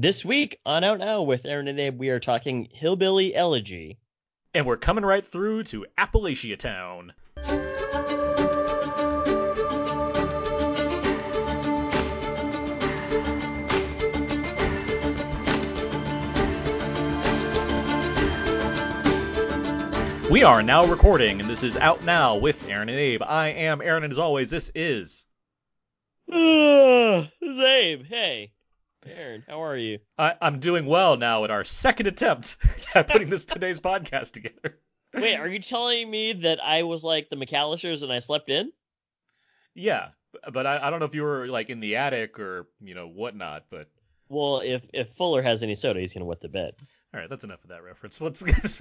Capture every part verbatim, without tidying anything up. This week on Out Now with Aaron and Abe, we are talking Hillbilly Elegy. And we're coming right through to Appalachia Town. We are now recording, and this is Out Now with Aaron and Abe. I am Aaron, and as always, this is... Uh, this is Abe. Hey, Aaron, how are you? I, I'm doing well now in our second attempt at putting this today's podcast together. Wait, are you telling me that I was like the McAllisters and I slept in? Yeah, but I, I don't know if you were like in the attic or, you know, whatnot, but... Well, if, if Fuller has any soda, he's going to wet the bed. All right, that's enough of that reference. Let's get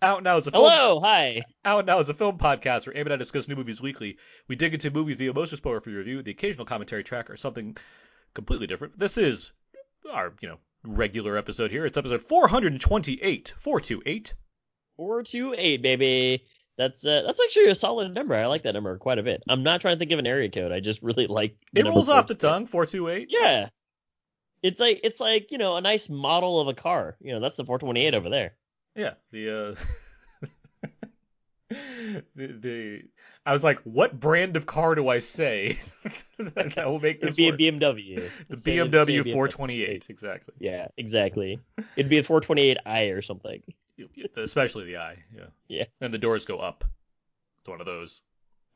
Out Now is a film. Hello, hi. Out Now is a film podcast where Abe and I discuss new movies weekly. We dig into movies via most spoiler free review, the occasional commentary track, or something completely different. This is our, you know, regular episode here. It's episode four twenty-eight. four twenty-eight. four twenty-eight, baby. That's uh, that's actually a solid number. I like that number quite a bit. I'm not trying to think of an area code. I just really like the it. It rolls off the tongue. four twenty-eight. Yeah. It's like, it's like, you know, a nice model of a car. You know, that's the four twenty-eight over there. Yeah. The, uh, the, the, I was like, what brand of car do I say that, that will make this It'd be work? A B M W. The say, B M W four twenty-eight. Exactly. Yeah, exactly. It'd be a four twenty-eight i or something. Especially the I. Yeah. Yeah. And the doors go up. It's one of those.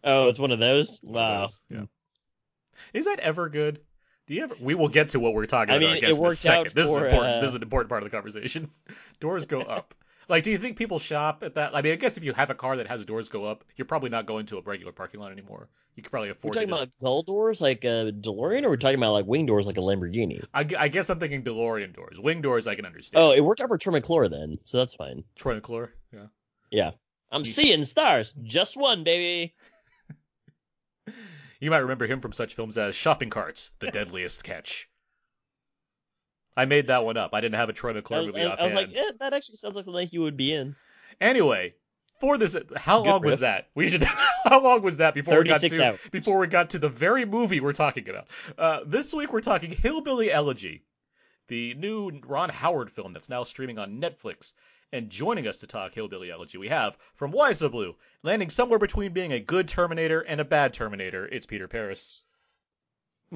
Oh, it's one of those? One wow. Of those. Yeah. Is that ever good? Do you ever? We will get to what we're talking about, I, mean, I guess, in a second. This for, is important. Uh... This is an important part of the conversation. Doors go up. Like, do you think people shop at that? I mean, I guess if you have a car that has doors go up, you're probably not going to a regular parking lot anymore. You could probably afford. We're talking to just... about gull doors like a DeLorean, or we're talking about like wing doors like a Lamborghini. I, I guess I'm thinking DeLorean doors. Wing doors, I can understand. Oh, it worked out for Troy McClure then, so that's fine. Troy McClure, yeah. Yeah, I'm He's... seeing stars, just one, baby. You might remember him from such films as Shopping Carts, The Deadliest Catch. I made that one up. I didn't have a Troy McClure movie offhand. I was like, yeah, that actually sounds like something you would be in. Anyway, for this, how Good long riff. was that? We should. How long was that before we got to hours. before we got to the very movie we're talking about? Uh, this week we're talking Hillbilly Elegy, the new Ron Howard film that's now streaming on Netflix. And joining us to talk Hillbilly Elegy, we have, from Why So Blue, landing somewhere between being a good Terminator and a bad Terminator, it's Peter Paris.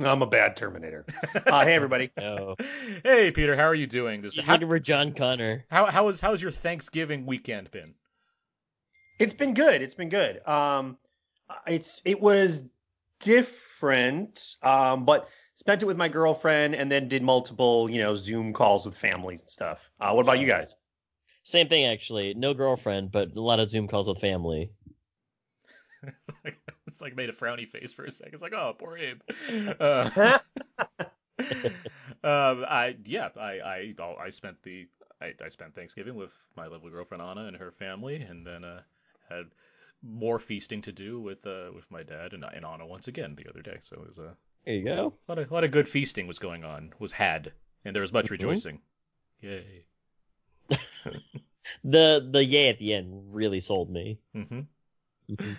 I'm a bad Terminator. uh, hey, everybody. Oh. Hey, Peter, how are you doing? This He's how, looking for John Connor. How how is how's your Thanksgiving weekend been? It's been good. It's been good. Um, it's It was different, um, but spent it with my girlfriend and then did multiple, you know, Zoom calls with families and stuff. Uh, what about you guys? Same thing, actually. No girlfriend, but a lot of Zoom calls with family. it's, like, it's like made a frowny face for a second. It's like, oh, poor Abe. Uh, um, I yeah, I, I I spent the I, I spent Thanksgiving with my lovely girlfriend Anna and her family, and then uh, had more feasting to do with uh, with my dad and and Anna once again the other day. So it was a uh, there you go. A lot of a lot of good feasting was going on, was had, and there was much mm-hmm. rejoicing. Yay. the the yay at the end really sold me. Mm-hmm. Mm-hmm.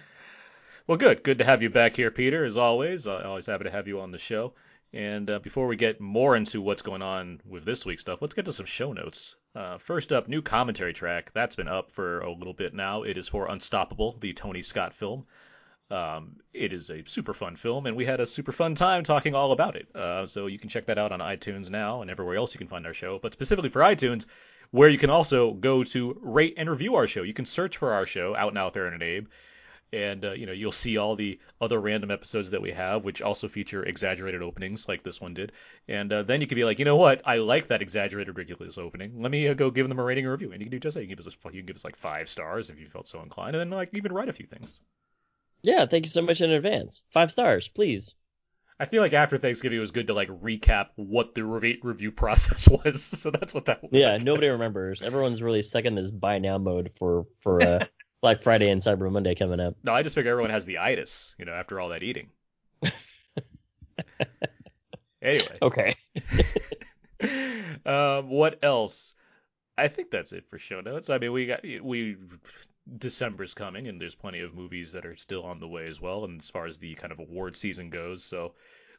Well, good. Good to have you back here, Peter, as always. Uh, always happy to have you on the show. And uh, before we get more into what's going on with this week's stuff, let's get to some show notes. Uh, first up, new commentary track. That's been up for a little bit now. It is for Unstoppable, the Tony Scott film. Um, it is a super fun film, and we had a super fun time talking all about it. Uh, so you can check that out on iTunes now and everywhere else you can find our show. But specifically for iTunes, where you can also go to rate and review our show. You can search for our show, Out Now with Aaron and Abe, and uh, you know, you'll see all the other random episodes that we have, which also feature exaggerated openings like this one did. And uh, then you can be like, you know what? I like that exaggerated, ridiculous opening. Let me uh, go give them a rating or review. And you can do just that. You can give us, a, you can give us like five stars if you felt so inclined, and then like even write a few things. Yeah, thank you so much in advance. Five stars, please. I feel like after Thanksgiving, it was good to like recap what the re- review process was. So that's what that was. Yeah, nobody remembers. Everyone's really stuck in this buy now mode for for uh, Black Friday and Cyber Monday coming up. No, I just figure everyone has the itis, you know, after all that eating. Anyway. Okay. um, what else? I think that's it for show notes. I mean, we got we. December's coming, and there's plenty of movies that are still on the way as well, and as far as the kind of award season goes, so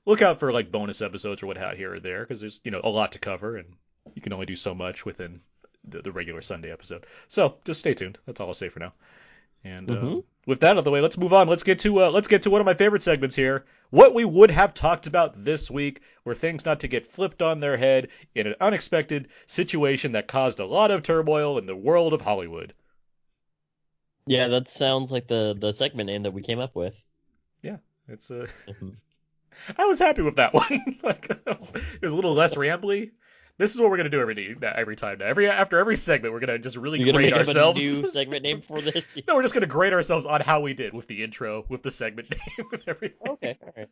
look out for like bonus episodes or what out here or there, because there's, you know, a lot to cover, and you can only do so much within the, the regular Sunday episode. So just stay tuned. That's all I'll say for now. And mm-hmm. uh, with that out of the way, let's move on. Let's get to uh, let's get to one of my favorite segments here. What we would have talked about this week, were things not to get flipped on their head in an unexpected situation that caused a lot of turmoil in the world of Hollywood. Yeah, that sounds like the, the segment name that we came up with. Yeah, it's uh, I was happy with that one. Like, it was, it was a little less rambly. This is what we're gonna do every every time now. Every after every segment, we're gonna just really You're grade gonna make ourselves. Up a new segment name for this? No, we're just gonna grade ourselves on how we did with the intro, with the segment name, with everything. Okay, all right.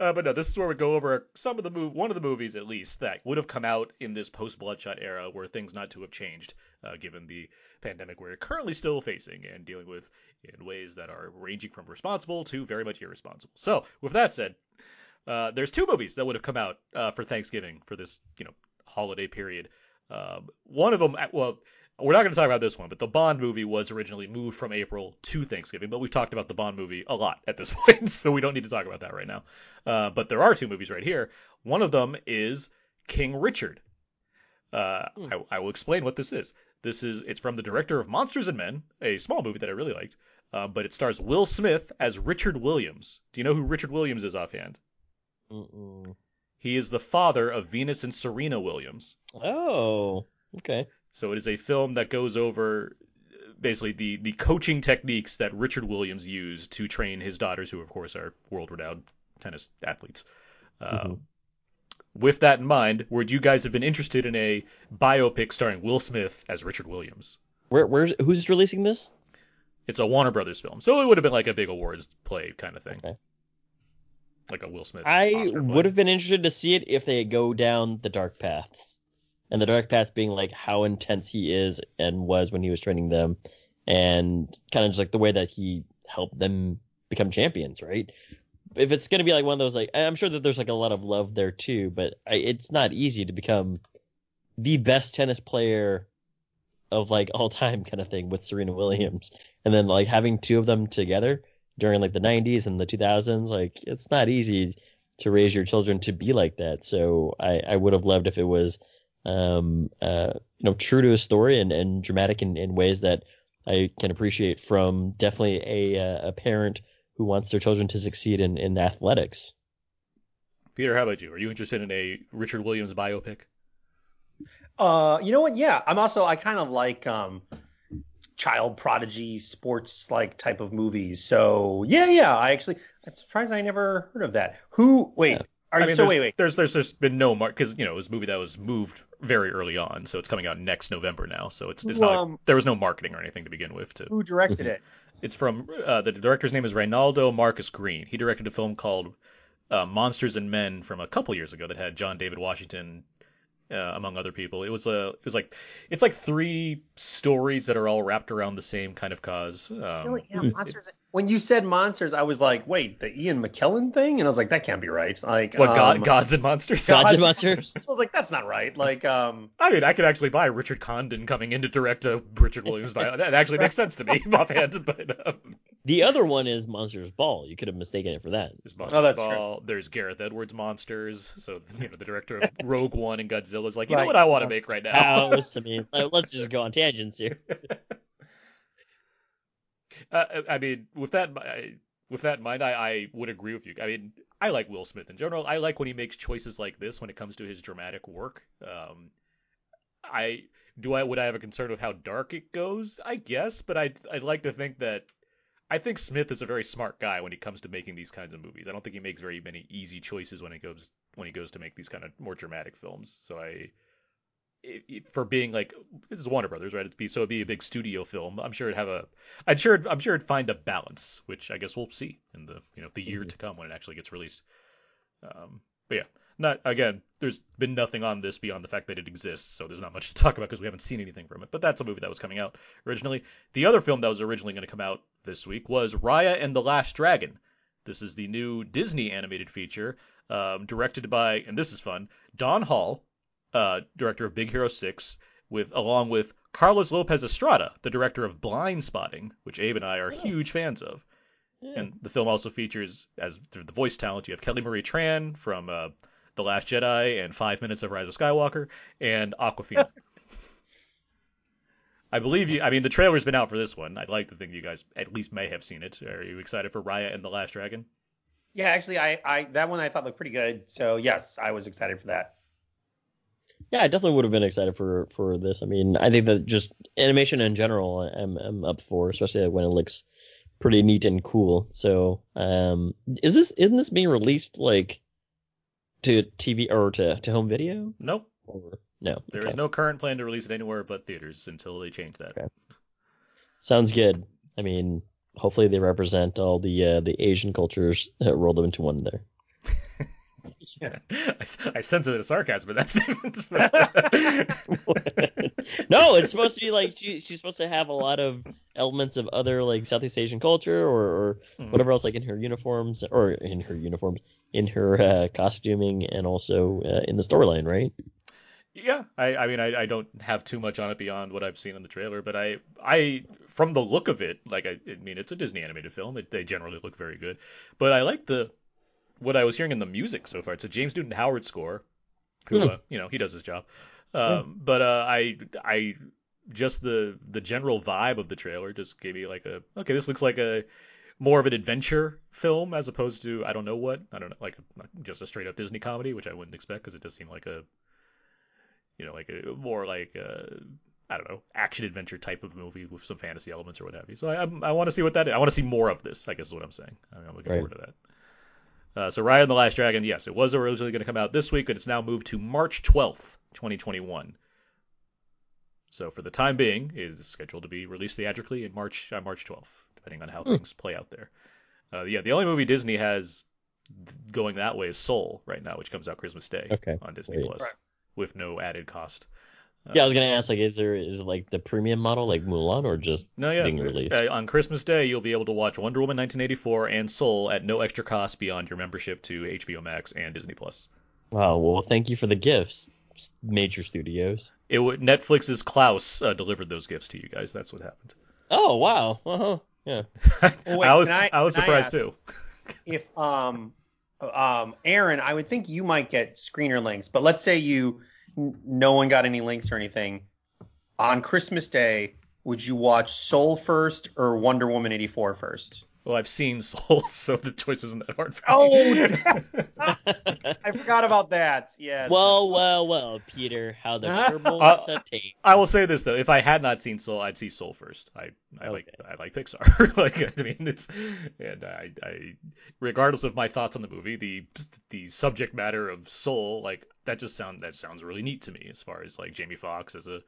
uh, but no, this is where we go over some of the move, one of the movies at least that would have come out in this post-Bloodshot era, where things not to have changed, uh, given the pandemic we're currently still facing and dealing with in ways that are ranging from responsible to very much irresponsible. So, with that said. Uh, there's two movies that would have come out uh, for Thanksgiving for this, you know, holiday period. Um, one of them, well, we're not going to talk about this one, but the Bond movie was originally moved from April to Thanksgiving. But we've talked about the Bond movie a lot at this point, so we don't need to talk about that right now. Uh, but there are two movies right here. One of them is King Richard. Uh, hmm. I, I will explain what this is. This is it's from the director of Monsters and Men, a small movie that I really liked. Uh, but it stars Will Smith as Richard Williams. Do you know who Richard Williams is offhand? Mm-mm. He is the father of Venus and Serena Williams. Oh, okay. So it is a film that goes over basically the, the coaching techniques that Richard Williams used to train his daughters, who, of course, are world-renowned tennis athletes. Mm-hmm. Uh, with that in mind, would you guys have been interested in a biopic starring Will Smith as Richard Williams? Where, where's who's releasing this? It's a Warner Brothers film, so it would have been like a big awards play kind of thing. Okay. Like a Will Smith. I would have been interested to see it if they go down the dark paths, and the dark paths being like how intense he is and was when he was training them, and kind of just like the way that he helped them become champions, right? If it's going to be like one of those, like, I'm sure that there's like a lot of love there too, but I, it's not easy to become the best tennis player of like all time kind of thing with Serena Williams, and then like having two of them together during like the nineties and the two thousands, like it's not easy to raise your children to be like that. So I, I would have loved if it was, um, uh, you know, true to a story and, and dramatic in, in ways that I can appreciate from definitely a a parent who wants their children to succeed in, in athletics. Peter, how about you? Are you interested in a Richard Williams biopic? Uh, you know what? Yeah, I'm also I kind of like um. child prodigy sports like type of movies. So yeah, yeah. I actually, I'm surprised I never heard of that. Who? Wait. Yeah. Are you? I mean, so wait, wait. There's, there's, there's been no mark because you know it was a movie that was moved very early on, so it's coming out next November now. So it's, it's well, not. Like, there was no marketing or anything to begin with. To who directed it? It's from uh, the director's name is Reynaldo Marcus Green. He directed a film called uh, Monsters and Men from a couple years ago that had John David Washington. Uh, among other people, it was a, it was like, it's like three stories that are all wrapped around the same kind of cause. Um, yeah, monsters. It, when you said monsters, I was like, wait, the Ian McKellen thing, and I was like, that can't be right. Like, what um, God, gods and monsters? Gods and monsters. I was like, that's not right. Like, um, I mean, I could actually buy Richard Condon coming in to direct a Richard Williams bio. That actually makes sense to me offhand. But um, the other one is Monsters Ball. You could have mistaken it for that. There's oh, that's Ball. True. There's Gareth Edwards Monsters. So you know, the director of Rogue One and Godzilla. Was like, you right. know what I want to make right now? House, I mean, let's just go on tangents here. uh, I mean, with that, I, with that in mind, I, I would agree with you. I mean, I like Will Smith in general. I like when he makes choices like this when it comes to his dramatic work. Um, I do. I would I have a concern with how dark it goes? I guess, but I I'd like to think that I think Smith is a very smart guy when it comes to making these kinds of movies. I don't think he makes very many easy choices when it goes when he goes to make these kind of more dramatic films. So I, it, it, for being like this is Warner Brothers, right? It'd be so it'd be a big studio film. I'm sure it'd have a, I'm sure I'm sure it'd find a balance, which I guess we'll see in the you know the year mm-hmm. to come when it actually gets released. Um, but yeah, not again. There's been nothing on this beyond the fact that it exists, so there's not much to talk about because we haven't seen anything from it. But that's a movie that was coming out originally. The other film that was originally going to come out this week was Raya and the Last Dragon. This is the new Disney animated feature um, directed by, and this is fun, Don Hall, uh, director of Big Hero six, with along with Carlos Lopez Estrada, the director of Blind Spotting, which Abe and I are huge fans of. Yeah. And the film also features, as through the voice talent, you have Kelly Marie Tran from uh, The Last Jedi and Five Minutes of Rise of Skywalker and Aquafina. I believe you. I mean, the trailer's been out for this one. I'd like to think you guys at least may have seen it. Are you excited for Raya and the Last Dragon? Yeah, actually, I, I that one I thought looked pretty good. So yes, I was excited for that. Yeah, I definitely would have been excited for, for this. I mean, I think that just animation in general, I'm I'm up for, especially when it looks pretty neat and cool. So, um, is this isn't this being released like to T V or to, to home video? Nope. Or, no. There okay. is no current plan to release it anywhere but theaters until they change that. Okay. Sounds good. I mean, hopefully they represent all the uh, the Asian cultures that rolled them into one there. Yeah. I, I sense a bit of sarcasm, but that's no. It's supposed to be like she, she's supposed to have a lot of elements of other like Southeast Asian culture or, or mm. whatever else, like in her uniforms or in her uniforms, in her uh, costuming, and also uh, in the storyline, right? Yeah, I, I mean, I, I don't have too much on it beyond what I've seen in the trailer, but I, I from the look of it, like I, I mean, it's a Disney animated film. It, they generally look very good, but I like the. What I was hearing in the music so far, it's a James Newton Howard score, who mm. uh, you know he does his job. Um, mm. But uh, I, I just the the general vibe of the trailer just gave me like a okay, this looks like a more of an adventure film as opposed to I don't know what I don't know like a, just a straight up Disney comedy, which I wouldn't expect because it does seem like a you know like a more like a, I don't know action adventure type of movie with some fantasy elements or what have you. So I I, I want to see what that is. I want to see more of this. I guess is what I'm saying. I mean, I'm looking right. forward to that. Uh, so Raya and the Last Dragon, yes, it was originally going to come out this week, but it's now moved to March twelfth, twenty twenty-one. So for the time being, it is scheduled to be released theatrically in March, uh, March twelfth, depending on how mm. things play out there. Uh, yeah, the only movie Disney has going that way is Soul right now, which comes out Christmas Day okay. on Disney Plus right. with no added cost. Yeah, I was gonna ask, like, is there is it like the premium model, like Mulan, or just no, yeah. being released? Uh, on Christmas Day, you'll be able to watch Wonder Woman nineteen eighty-four and Soul at no extra cost beyond your membership to H B O Max and Disney Plus. Wow, well, thank you for the gifts, major studios. It would Netflix's Klaus uh, delivered those gifts to you guys. That's what happened. Oh wow, uh-huh. yeah. Well, wait, I was I, I was surprised I too. If um um Aaron, I would think you might get screener links, but let's say you. No one got any links or anything. On Christmas Day, would you watch Soul first or Wonder Woman eighty-four first? Well, I've seen Soul, so the choice isn't that hard for me. Oh, I forgot about that. Yes. Well, well, well, Peter, how the turbulence have taken. I will say this though: if I had not seen Soul, I'd see Soul first. I, I okay. like, I like Pixar. like, I mean, it's, and I, I, regardless of my thoughts on the movie, the, the subject matter of Soul, like that just sound that sounds really neat to me. As far as like Jamie Foxx as a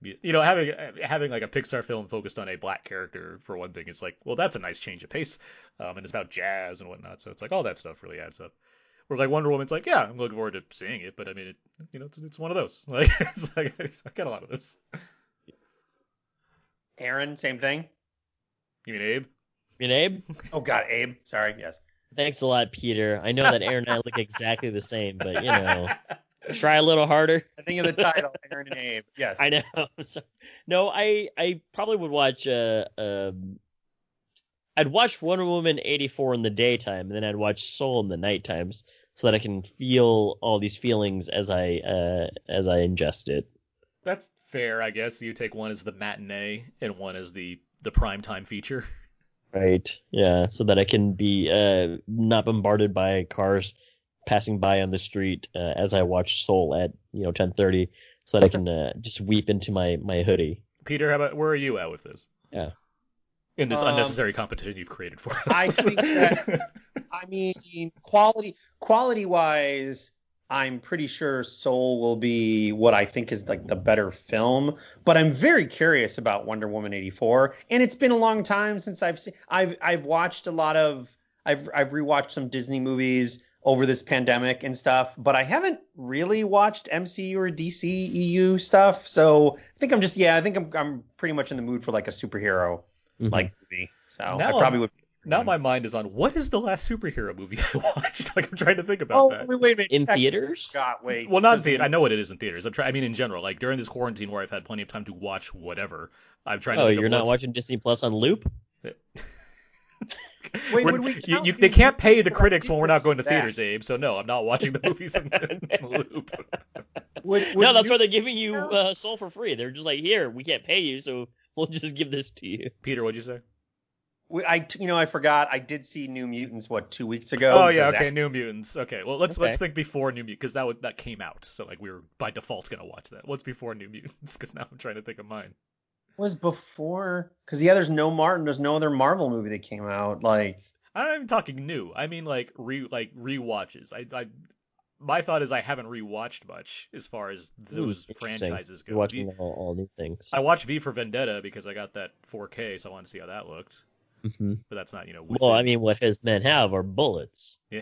You know, having having like a Pixar film focused on a black character, for one thing, is like, well, that's a nice change of pace. Um, and it's about jazz and whatnot. So it's like all that stuff really adds up. Where like Wonder Woman's like, yeah, I'm looking forward to seeing it. But I mean, it, you know, it's, it's one of those. Like, it's like I got a lot of those. Aaron, same thing. You mean Abe? You mean Abe? Oh, God, Abe. Sorry. Yes. Thanks a lot, Peter. I know that Aaron and I look exactly the same, but, you know. Try a little harder. I think of the title, Aaron and Abe. Yes. I know. So, no, I I probably would watch. Uh, um, I'd watch Wonder Woman eighty-four in the daytime, and then I'd watch Soul in the night times, so that I can feel all these feelings as I uh, as I ingest it. That's fair, I guess. You take one as the matinee, and one as the the primetime feature. Right. Yeah. So that I can be uh, not bombarded by cars passing by on the street uh, as I watch Soul at you know ten thirty, so that I can uh, just weep into my my hoodie. Peter, how about where are you at with this? Yeah, in this um, unnecessary competition you've created for us. I think that I mean quality quality wise, I'm pretty sure Soul will be what I think is like the better film. But I'm very curious about Wonder Woman eighty-four, and it's been a long time since I've seen. I've I've watched a lot of I've I've rewatched some Disney movies over this pandemic and stuff, but I haven't really watched M C U or D C E U stuff. So I think I'm just, yeah, I think I'm I'm pretty much in the mood for like a superhero like mm-hmm. movie. So now I probably would. Now my mind is on what is the last superhero movie I watched? Like I'm trying to think about oh, that. Wait, wait, wait, in theaters? God, wait. Well, not in theaters. I know what it is in theaters. I'm trying. I mean, in general, like during this quarantine where I've had plenty of time to watch whatever, I'm trying. Oh, to you're not what's... watching Disney Plus on loop? Wait, would we count you, you, they can't pay the critics when we're not going to theaters, Abe. So no, I'm not watching the movies in the loop. Would, would no, that's why they're giving you uh, Soul for free. They're just like, here, we can't pay you, so we'll just give this to you. Peter, what'd you say? I, you know, I forgot. I did see New Mutants, what, two weeks ago? Oh, yeah, okay, that... New Mutants. Okay, well, let's okay. let's think before New Mutants, because that, was, that came out. So, like, we were by default going to watch that. What's before New Mutants? Because now I'm trying to think of mine. Was before... Because, yeah, there's no Martin. There's no other Marvel movie that came out, like... I'm not even talking new. I mean, like, re like rewatches. I, I, my thought is I haven't rewatched much as far as those Ooh, franchises go. You're watching v... all, all new things. I watched V for Vendetta because I got that four K, so I wanted to see how that looked. Mm-hmm. But that's not, you know. Well, it. I mean, what his men have are bullets. Yeah,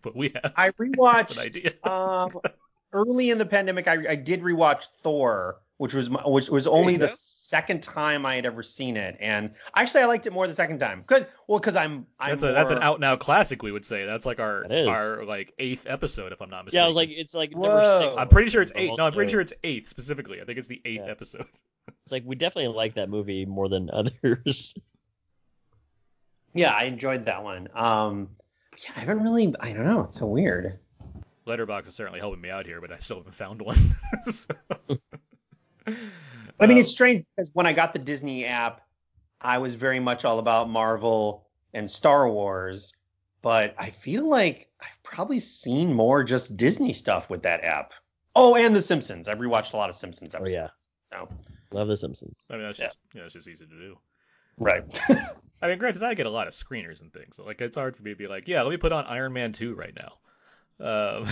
but we have. I rewatched. An idea. um, early in the pandemic, I, I did rewatch Thor, which was my, which was only the go. second time I had ever seen it, and actually I liked it more the second time. Cause well, cause I'm. I'm that's a, more... that's an out now classic. We would say that's like our our like eighth episode, if I'm not mistaken. Yeah, I was like, it's like Whoa. number six. I'm pretty sure it's eight. No, I'm pretty sure it's eighth specifically. I think it's the eighth yeah. episode. It's like we definitely like that movie more than others. Yeah, I enjoyed that one. Um, yeah, I haven't really... I don't know. It's so weird. Letterboxd is certainly helping me out here, but I still haven't found one. so, I mean, um, it's strange because when I got the Disney app, I was very much all about Marvel and Star Wars, but I feel like I've probably seen more just Disney stuff with that app. Oh, and The Simpsons. I've rewatched a lot of Simpsons episodes. Oh, yeah. So. Love The Simpsons. I mean, that's just, yeah. Yeah, that's just easy to do. Right. I mean, granted, I get a lot of screeners and things. So, like, it's hard for me to be like, yeah, let me put on Iron Man two right now, um,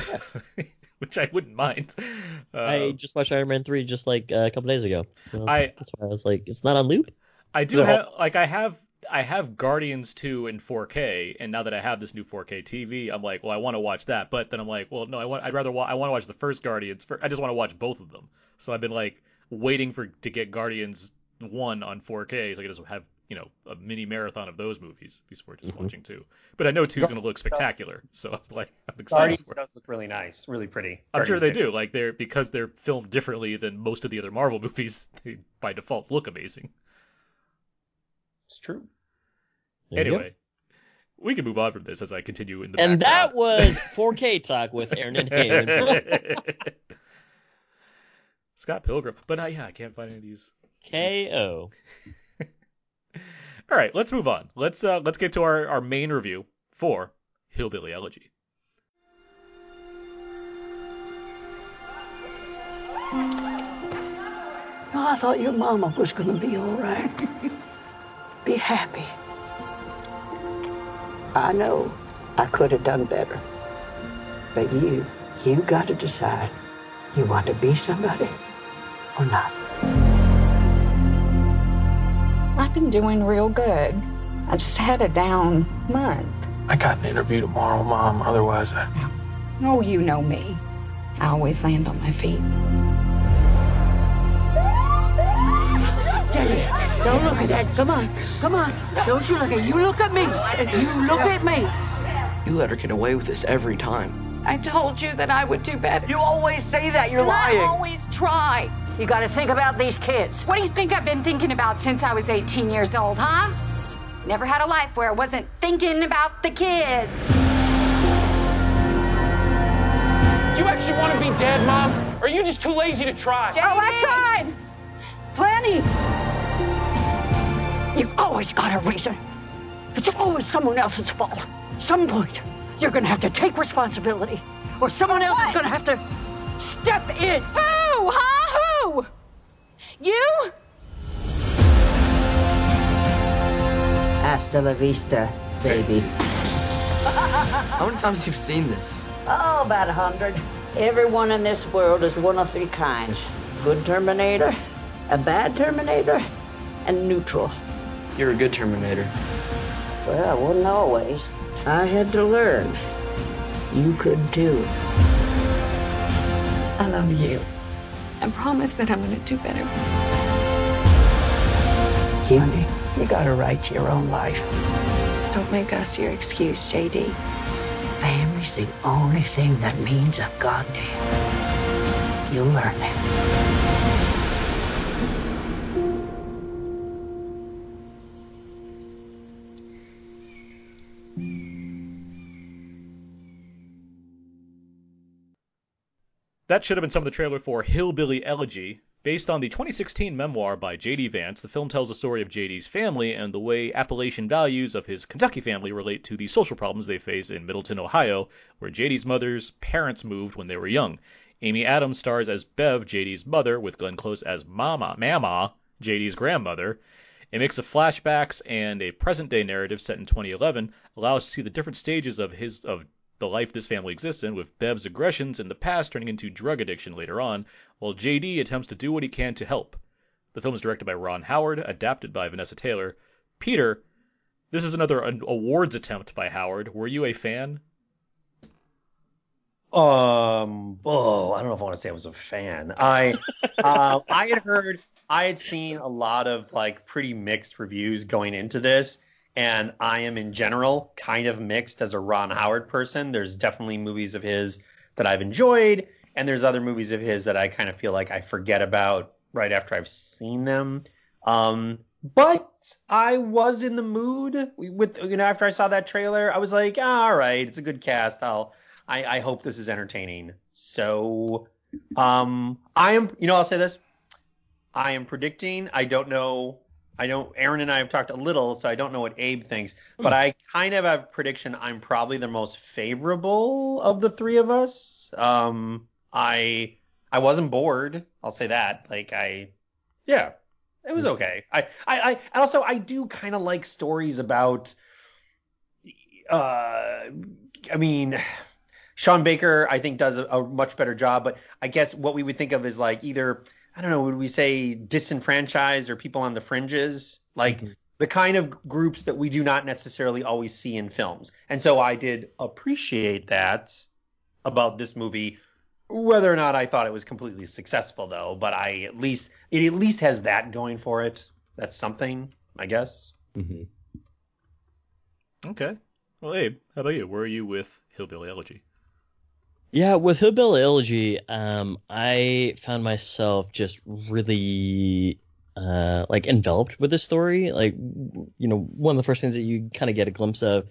which I wouldn't mind. Um, I just watched Iron Man three just like uh, a couple days ago. So that's, I, that's why I was like, it's not on loop. I do have whole... like I have I have Guardians two in four K, and now that I have this new four K T V, I'm like, well, I want to watch that, but then I'm like, well, no, I want I'd rather wa- I want to watch the first Guardians. For- I just want to watch both of them. So I've been like waiting for to get Guardians one on four K so I can just have, you know, a mini marathon of those movies before just mm-hmm. watching two. But I know two's going to look spectacular, so I'm like, I'm excited. Guardians for it. Does look really nice, really pretty. I'm Guardians sure they do. do. Like they're because they're filmed differently than most of the other Marvel movies, they by default look amazing. It's true. There anyway, we can move on from this as I continue in the and background. That was four K talk with Aaron and Abe. Scott Pilgrim, but I, yeah, I can't find any of these. K O. All right, let's move on. Let's uh, let's get to our, our main review for Hillbilly Elegy. Well, I thought your mama was going to be all right. Be happy. I know I could have done better. But you, you got to decide you want to be somebody or not. I've been doing real good. I just had a down month. I got an interview tomorrow, Mom. Otherwise, I... Oh, you know me. I always land on my feet. Daddy, don't look at that. Come on. Come on. Don't you look at... You look at me. And you look at me. You let her get away with this every time. I told you that I would do better. You always say that. You're and lying. I always try. You got to think about these kids. What do you think I've been thinking about since I was eighteen years old, huh? Never had a life where I wasn't thinking about the kids. Do you actually want to be dead, Mom? Or are you just too lazy to try? J D. Oh, I tried. Plenty. You've always got a reason. It's always someone else's fault. Some point, you're going to have to take responsibility. Or someone else what? is going to have to step in. Who, huh? You? Hasta la vista, baby. How many times you've seen this? Oh, about a hundred. Everyone in this world is one of three kinds. Good Terminator, a bad Terminator, and neutral. You're a good Terminator. Well, I wasn't always. I had to learn. You could too. I love you. I promise that I'm going to do better. Honey, you got a right to your own life. Don't make us your excuse, J D. Family's the only thing that means a goddamn. You'll learn it. that should have been some of the trailer for Hillbilly Elegy. Based on the twenty sixteen memoir by J D. Vance, the film tells the story of J D's family and the way Appalachian values of his Kentucky family relate to the social problems they face in Middleton, Ohio, where J D's mother's parents moved when they were young. Amy Adams stars as Bev, J D's mother, with Glenn Close as Mama, Mama, J D's grandmother. A mix of flashbacks and a present-day narrative set in twenty eleven allows us to see the different stages of his of the life this family exists in, with Bev's aggressions in the past turning into drug addiction later on, while J D attempts to do what he can to help. The film is directed by Ron Howard, adapted by Vanessa Taylor. Peter, this is another awards attempt by Howard. Were you a fan? Um, oh, I don't know if I want to say I was a fan. I, uh, I had heard, I had seen a lot of like pretty mixed reviews going into this. And I am in general kind of mixed as a Ron Howard person. There's definitely movies of his that I've enjoyed, and there's other movies of his that I kind of feel like I forget about right after I've seen them. Um, but I was in the mood with, you know, after I saw that trailer, I was like, all right, it's a good cast. I'll, I, I hope this is entertaining. So, um, I am, you know, I'll say this. I am predicting. I don't know. I don't, Aaron and I have talked a little, so I don't know what Abe thinks, but I kind of have a prediction. I'm probably the most favorable of the three of us. Um, I, I wasn't bored. I'll say that. Like I, yeah, it was okay. I, I, I also, I do kind of like stories about, uh, I mean, Sean Baker, I think does a, a much better job, but I guess what we would think of is like either, I don't know, would we say disenfranchised or people on the fringes, like mm-hmm. the kind of groups that we do not necessarily always see in films. And so I did appreciate that about this movie, whether or not I thought it was completely successful, though. But I at least it at least has that going for it. That's something, I guess. Mm-hmm. OK, well, Abe, how about you? Where are you with Hillbilly Elegy? Yeah, with Hillbilly Elegy, um, I found myself just really, uh, like, enveloped with the story. Like, you know, one of the first things that you kind of get a glimpse of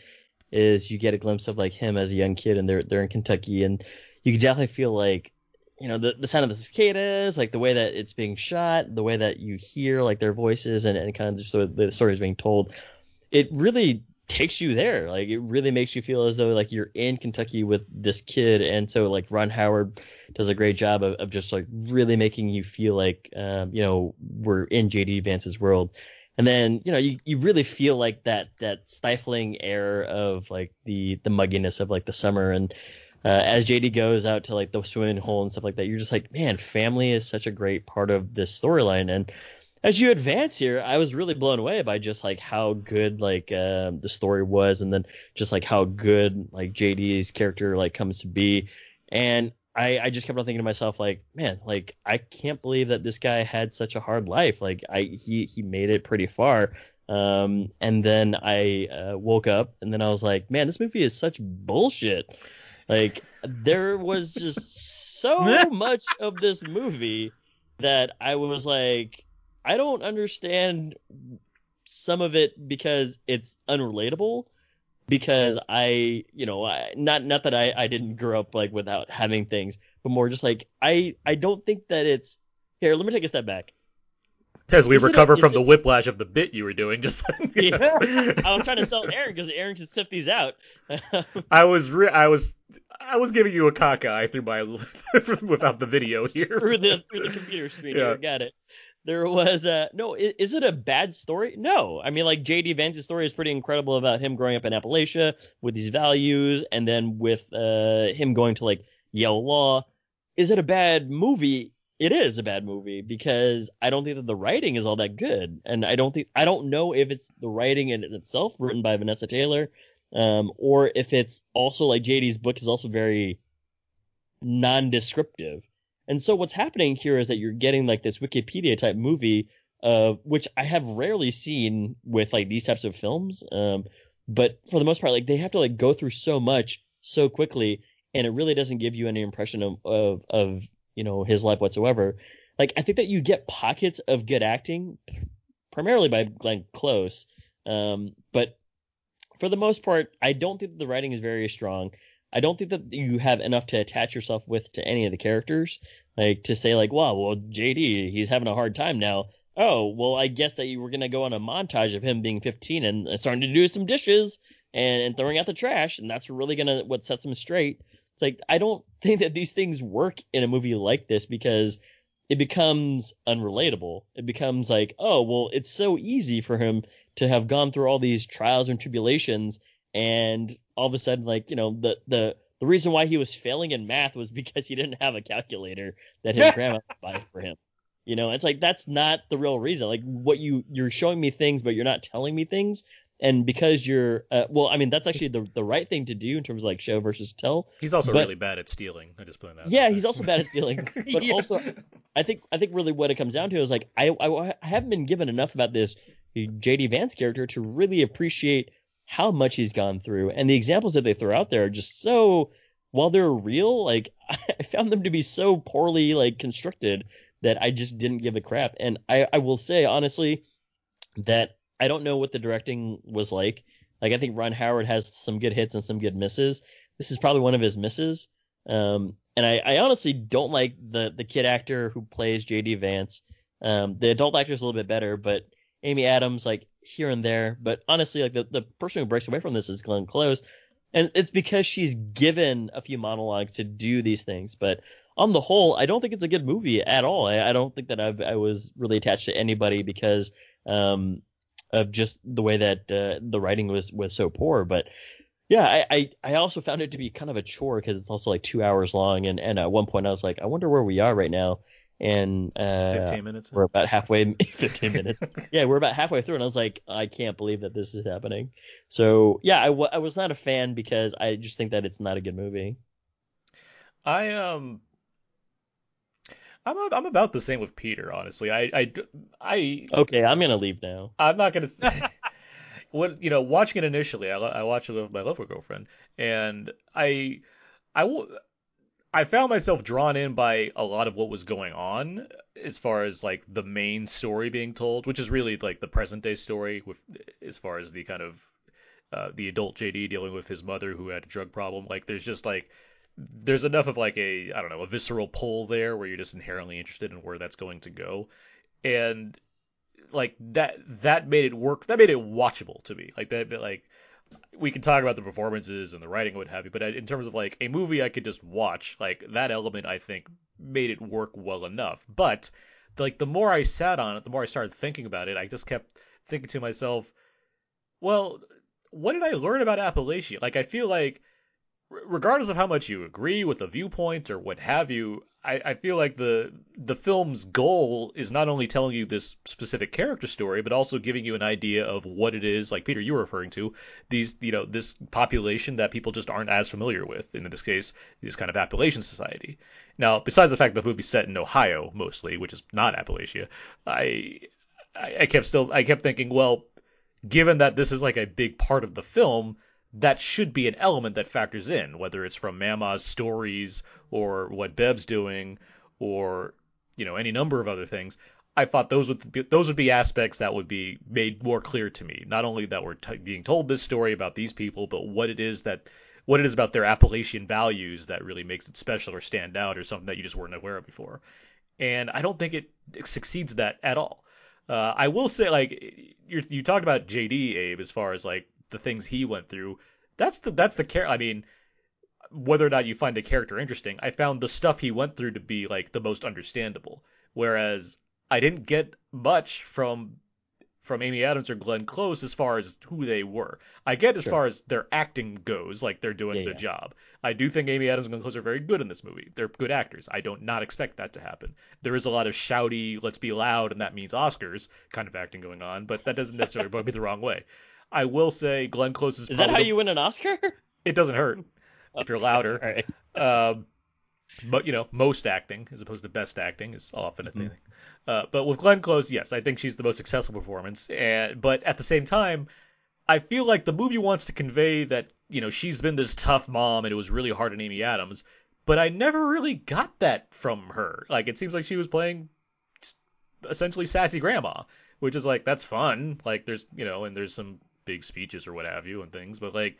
is you get a glimpse of, like, him as a young kid, and they're they're in Kentucky, and you can definitely feel, like, you know, the, the sound of the cicadas, like, the way that it's being shot, the way that you hear, like, their voices, and, and kind of just the, the story is being told. It really takes you there. Like, it really makes you feel as though like you're in Kentucky with this kid. And so like Ron Howard does a great job of, of just like really making you feel like, um, you know, we're in J D Vance's world. And then, you know, you, you really feel like that, that stifling air of like the, the mugginess of like the summer. And uh, as J D goes out to like the swimming hole and stuff like that, you're just like, man, family is such a great part of this storyline. And as you advance here, I was really blown away by just like how good like um, the story was, and then just like how good like J D's character like comes to be. And I, I just kept on thinking to myself, like, man, like I can't believe that this guy had such a hard life. Like I he he made it pretty far. Um, and then I uh, woke up and then I was like, man, this movie is such bullshit. Like there was just so much of this movie that I was like, I don't understand some of it because it's unrelatable, because I, you know, I, not not that I, I didn't grow up like without having things, but more just like I, I don't think that it's here. Let me take a step back. As we is recover a, from it, the whiplash of the bit you were doing, just like, yes. Yeah. I was trying to sell Aaron because Aaron can sift these out. I was re- I was I was giving you a cock eye through my without the video here through the through the computer screen. Yeah. Here, got it. There was a no. Is, is it a bad story? No. I mean, like J D Vance's story is pretty incredible about him growing up in Appalachia with these values, and then with uh, him going to like Yale Law. Is it a bad movie? It is a bad movie because I don't think that the writing is all that good, and I don't think I don't know if it's the writing in itself written by Vanessa Taylor, um, or if it's also like J D's book is also very non-descriptive. And so what's happening here is that you're getting like this Wikipedia type movie, uh, which I have rarely seen with like these types of films. Um, but for the most part, like they have to like go through so much so quickly, and it really doesn't give you any impression of, of, of you know, his life whatsoever. Like I think that you get pockets of good acting, primarily by Glenn Close. Um, but for the most part, I don't think that the writing is very strong. I don't think that you have enough to attach yourself with to any of the characters, like to say like, wow, well, J D, he's having a hard time now. Oh, well, I guess that you were going to go on a montage of him being fifteen and starting to do some dishes and, and throwing out the trash. And that's really going to what sets him straight. It's like, I don't think that these things work in a movie like this because it becomes unrelatable. It becomes like, oh, well, it's so easy for him to have gone through all these trials and tribulations. And all of a sudden, like, you know, the the, the reason why he was failing in math was because he didn't have a calculator that his grandma bought for him. You know, it's like, that's not the real reason. Like, what you you're showing me things, but you're not telling me things. And because you're uh, well, I mean, that's actually the the right thing to do in terms of like show versus tell. He's also but, really bad at stealing. I just put that. Yeah, there. He's also bad at stealing. But yeah. also, I think I think really what it comes down to is like I, I I haven't been given enough about this J D Vance character to really appreciate how much he's gone through. And the examples that they throw out there are just so, while they're real, like I found them to be so poorly like constructed that I just didn't give a crap. And I I will say honestly that I don't know what the directing was like. Like, I think Ron Howard has some good hits and some good misses. This is probably one of his misses. Um, and I, I honestly don't like the, the kid actor who plays J D. Vance. Um, the adult actor is a little bit better, but Amy Adams, like, here and there. But honestly, like, the, the person who breaks away from this is Glenn Close. And it's because she's given a few monologues to do these things. But on the whole, I don't think it's a good movie at all. I, I don't think that I've, I was really attached to anybody because um, – of just the way that uh, the writing was, was so poor. But yeah, I, I, I also found it to be kind of a chore because it's also like two hours long. And, and at one point I was like, I wonder where we are right now. And uh, fifteen minutes. We're about halfway, fifteen minutes. Yeah, we're about halfway through. And I was like, I can't believe that this is happening. So yeah, I, w- I was not a fan because I just think that it's not a good movie. I um, I'm I'm about the same with Peter, honestly. I I, I okay, I'm gonna leave now. I'm not gonna. When you know, watching it initially, I I watched it with my lovely girlfriend, and I I I found myself drawn in by a lot of what was going on as far as like the main story being told, which is really like the present day story with as far as the kind of uh, the adult J D dealing with his mother who had a drug problem. Like, there's just like. There's enough of like a, I don't know, a visceral pull there where you're just inherently interested in where that's going to go. And like that, that made it work. That made it watchable to me. Like that, like we can talk about the performances and the writing and what have you, but in terms of like a movie I could just watch, like that element, I think made it work well enough. But like the more I sat on it, the more I started thinking about it, I just kept thinking to myself, well, what did I learn about Appalachia? Like, I feel like, regardless of how much you agree with the viewpoint or what have you, I, I feel like the the film's goal is not only telling you this specific character story, but also giving you an idea of what it is, like Peter, you were referring to, these, you know, this population that people just aren't as familiar with, and in this case, this kind of Appalachian society. Now, besides the fact that the movie's set in Ohio mostly, which is not Appalachia, I I kept still I kept thinking, well, given that this is like a big part of the film, that should be an element that factors in, whether it's from Mama's stories or what Bev's doing or, you know, any number of other things. I thought those would be, those would be aspects that would be made more clear to me. Not only that we're t- being told this story about these people, but what it is that what it is about their Appalachian values that really makes it special or stand out or something that you just weren't aware of before. And I don't think it succeeds that at all. Uh, I will say, like, you're, you talked about J D, Abe, as far as, like, the things he went through. That's the that's the care. I mean, whether or not you find the character interesting, I found the stuff he went through to be like the most understandable. Whereas I didn't get much from from Amy Adams or Glenn Close as far as who they were. I get as sure. far as their acting goes, like they're doing yeah, their yeah. job. I do think Amy Adams and Glenn Close are very good in this movie. They're good actors. I don't not expect that to happen. There is a lot of shouty, let's be loud, and that means Oscars kind of acting going on, but that doesn't necessarily rub me the wrong way. I will say Glenn Close is. Is that how the... you win an Oscar? It doesn't hurt if you're louder. All right. um, but you know, most acting as opposed to best acting is often a mm-hmm. thing. Uh, but with Glenn Close, yes, I think she's the most successful performance. And but at the same time, I feel like the movie wants to convey that, you know, she's been this tough mom and it was really hard on Amy Adams. But I never really got that from her. Like, it seems like she was playing essentially sassy grandma, which is like, that's fun. Like, there's, you know, and there's some big speeches or what have you and things, but like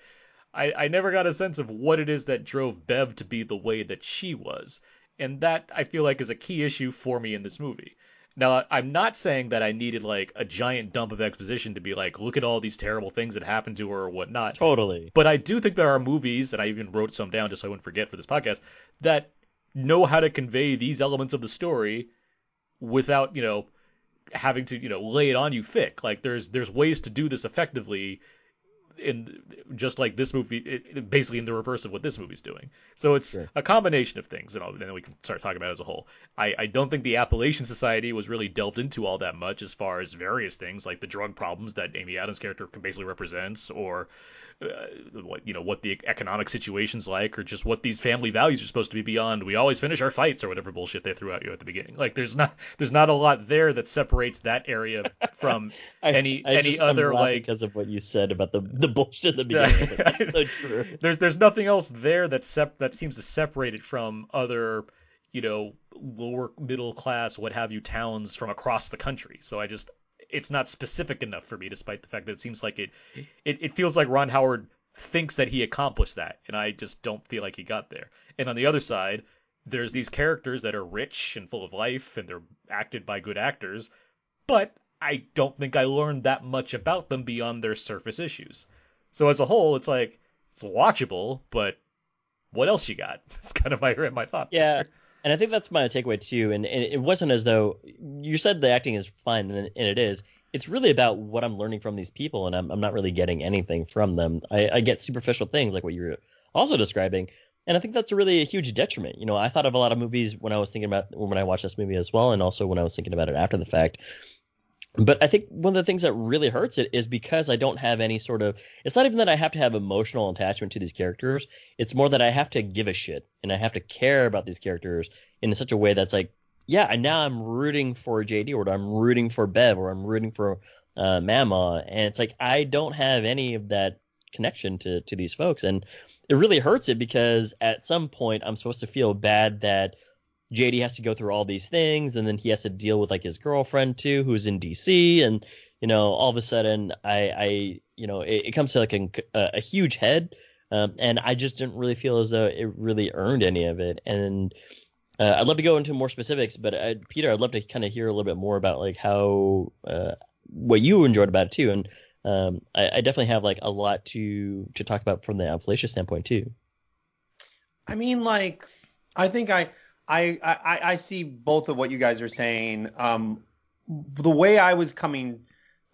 I, I never got a sense of what it is that drove Bev to be the way that she was. And that, I feel like, is a key issue for me in this movie. Now, I'm not saying that I needed, like, a giant dump of exposition to be like, look at all these terrible things that happened to her or whatnot. Totally. But I do think there are movies, and I even wrote some down just so I wouldn't forget for this podcast, that know how to convey these elements of the story without, you know, having to, you know, lay it on you thick. Like, there's there's ways to do this effectively, in just like this movie, it, basically in the reverse of what this movie's doing. So it's sure. a combination of things, and, all, and then we can start talking about it as a whole. I, I don't think the Appalachian Society was really delved into all that much as far as various things, like the drug problems that Amy Adams' character basically represents, or uh, what, you know, what the economic situation's like, or just what these family values are supposed to be beyond we always finish our fights or whatever bullshit they threw at you at the beginning. Like, there's not there's not a lot there that separates that area from I, any I any just, other like because of what you said about the, the bullshit in the beginning. It's like, that's so true. There's there's nothing else there that sep- that seems to separate it from other, you know, lower middle class, what have you, towns from across the country. So I just it's not specific enough for me, despite the fact that it seems like it, it it feels like Ron Howard thinks that he accomplished that, and I just don't feel like he got there. And on the other side, there's these characters that are rich and full of life, and they're acted by good actors, but I don't think I learned that much about them beyond their surface issues. So as a whole, it's like, it's watchable, but what else you got? It's kind of my my thought. Yeah, there. And I think that's my takeaway too. And, and it wasn't as though you said the acting is fine, and, and it is. It's really about what I'm learning from these people, and I'm I'm not really getting anything from them. I, I get superficial things like what you were also describing, and I think that's really a huge detriment. You know, I thought of a lot of movies when I was thinking about when I watched this movie as well, and also when I was thinking about it after the fact. But I think one of the things that really hurts it is because I don't have any sort of – it's not even that I have to have emotional attachment to these characters. It's more that I have to give a shit, and I have to care about these characters in such a way that's like, yeah, and now I'm rooting for J D, or I'm rooting for Bev, or I'm rooting for uh, Mama. And it's like I don't have any of that connection to, to these folks. And it really hurts it because at some point I'm supposed to feel bad that – J D has to go through all these things, and then he has to deal with like his girlfriend too, who's in D C, and you know, all of a sudden, I, I you know, it, it comes to like a, a huge head, um, and I just didn't really feel as though it really earned any of it. And uh, I'd love to go into more specifics, but I, Peter, I'd love to kind of hear a little bit more about like how uh, what you enjoyed about it too, and um, I, I definitely have like a lot to to talk about from the Appalachia standpoint too. I mean, like, I think I. I, I, I see both of what you guys are saying. Um, the way I was coming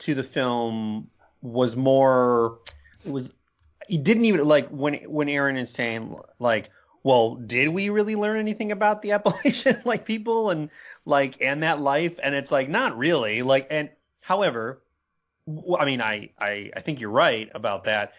to the film was more – it was – it didn't even – like when when Aaron is saying like, well, did we really learn anything about the Appalachian like people and like and that life? And it's like not really. Like and however, I mean I, I, I think you're right about that.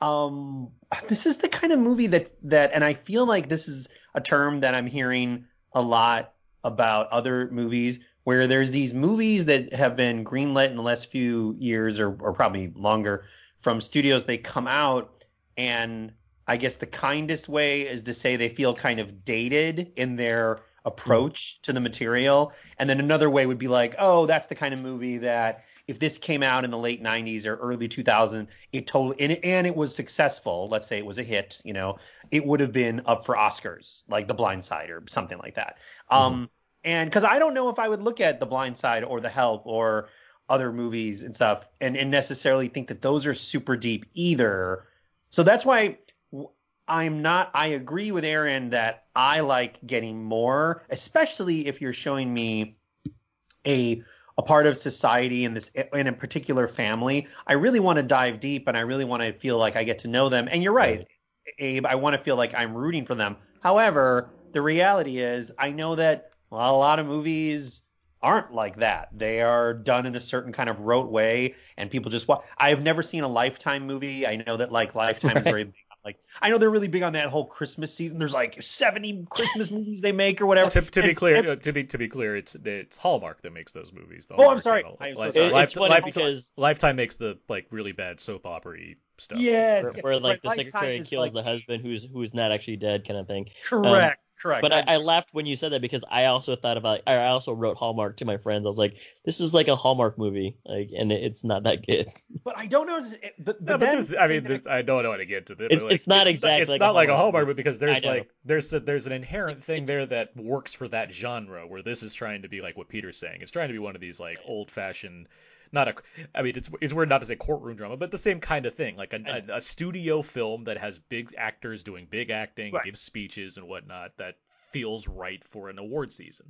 Um, this is the kind of movie that, that, and I feel like this is a term that I'm hearing a lot about other movies where there's these movies that have been greenlit in the last few years or, or probably longer from studios. They come out, and I guess the kindest way is to say they feel kind of dated in their approach mm. to the material. And then another way would be like, oh, that's the kind of movie that, if this came out in the late nineties or early two thousands, it totally and it, and it was successful. Let's say it was a hit, you know, it would have been up for Oscars, like The Blind Side or something like that. Mm-hmm. Um, and because I don't know if I would look at The Blind Side or The Help or other movies and stuff, and, and necessarily think that those are super deep either. So that's why I'm not. I agree with Aaron that I like getting more, especially if you're showing me a. a part of society and this and a particular family. I really want to dive deep, and I really want to feel like I get to know them. And you're right, Abe, I want to feel like I'm rooting for them. However, the reality is I know that well, a lot of movies aren't like that. They are done in a certain kind of rote way, and people just watch. I've never seen a Lifetime movie. I know that like Lifetime right. is very big. Like, I know they're really big on that whole Christmas season. There's like seventy Christmas movies they make or whatever. To, to and, be clear, and, to be to be clear, it's it's Hallmark that makes those movies. The oh, Hallmark I'm sorry. I'm so sorry. Life, it's funny Life, because Lifetime makes the like really bad soap opera-y stuff. Yes, where, where like the Lifetime secretary kills like, the husband who's who's not actually dead, kind of thing. Correct. Um, Correct. But I, I laughed when you said that because I also thought about, I also wrote Hallmark to my friends. I was like, this is like a Hallmark movie, like, and it's not that good. But I don't know. It, but, but, no, then, but this, I mean, this, I don't want to get to this. It's, like, it's not it's, exactly. It's like not a like a Hallmark movie because there's like there's a, there's an inherent thing it's, there that works for that genre where this is trying to be like what Peter's saying. It's trying to be one of these like old fashioned. Not a, I mean, it's it's weird not to say courtroom drama, but the same kind of thing, like a, a, a studio film that has big actors doing big acting, right. gives speeches and whatnot that feels right for an award season.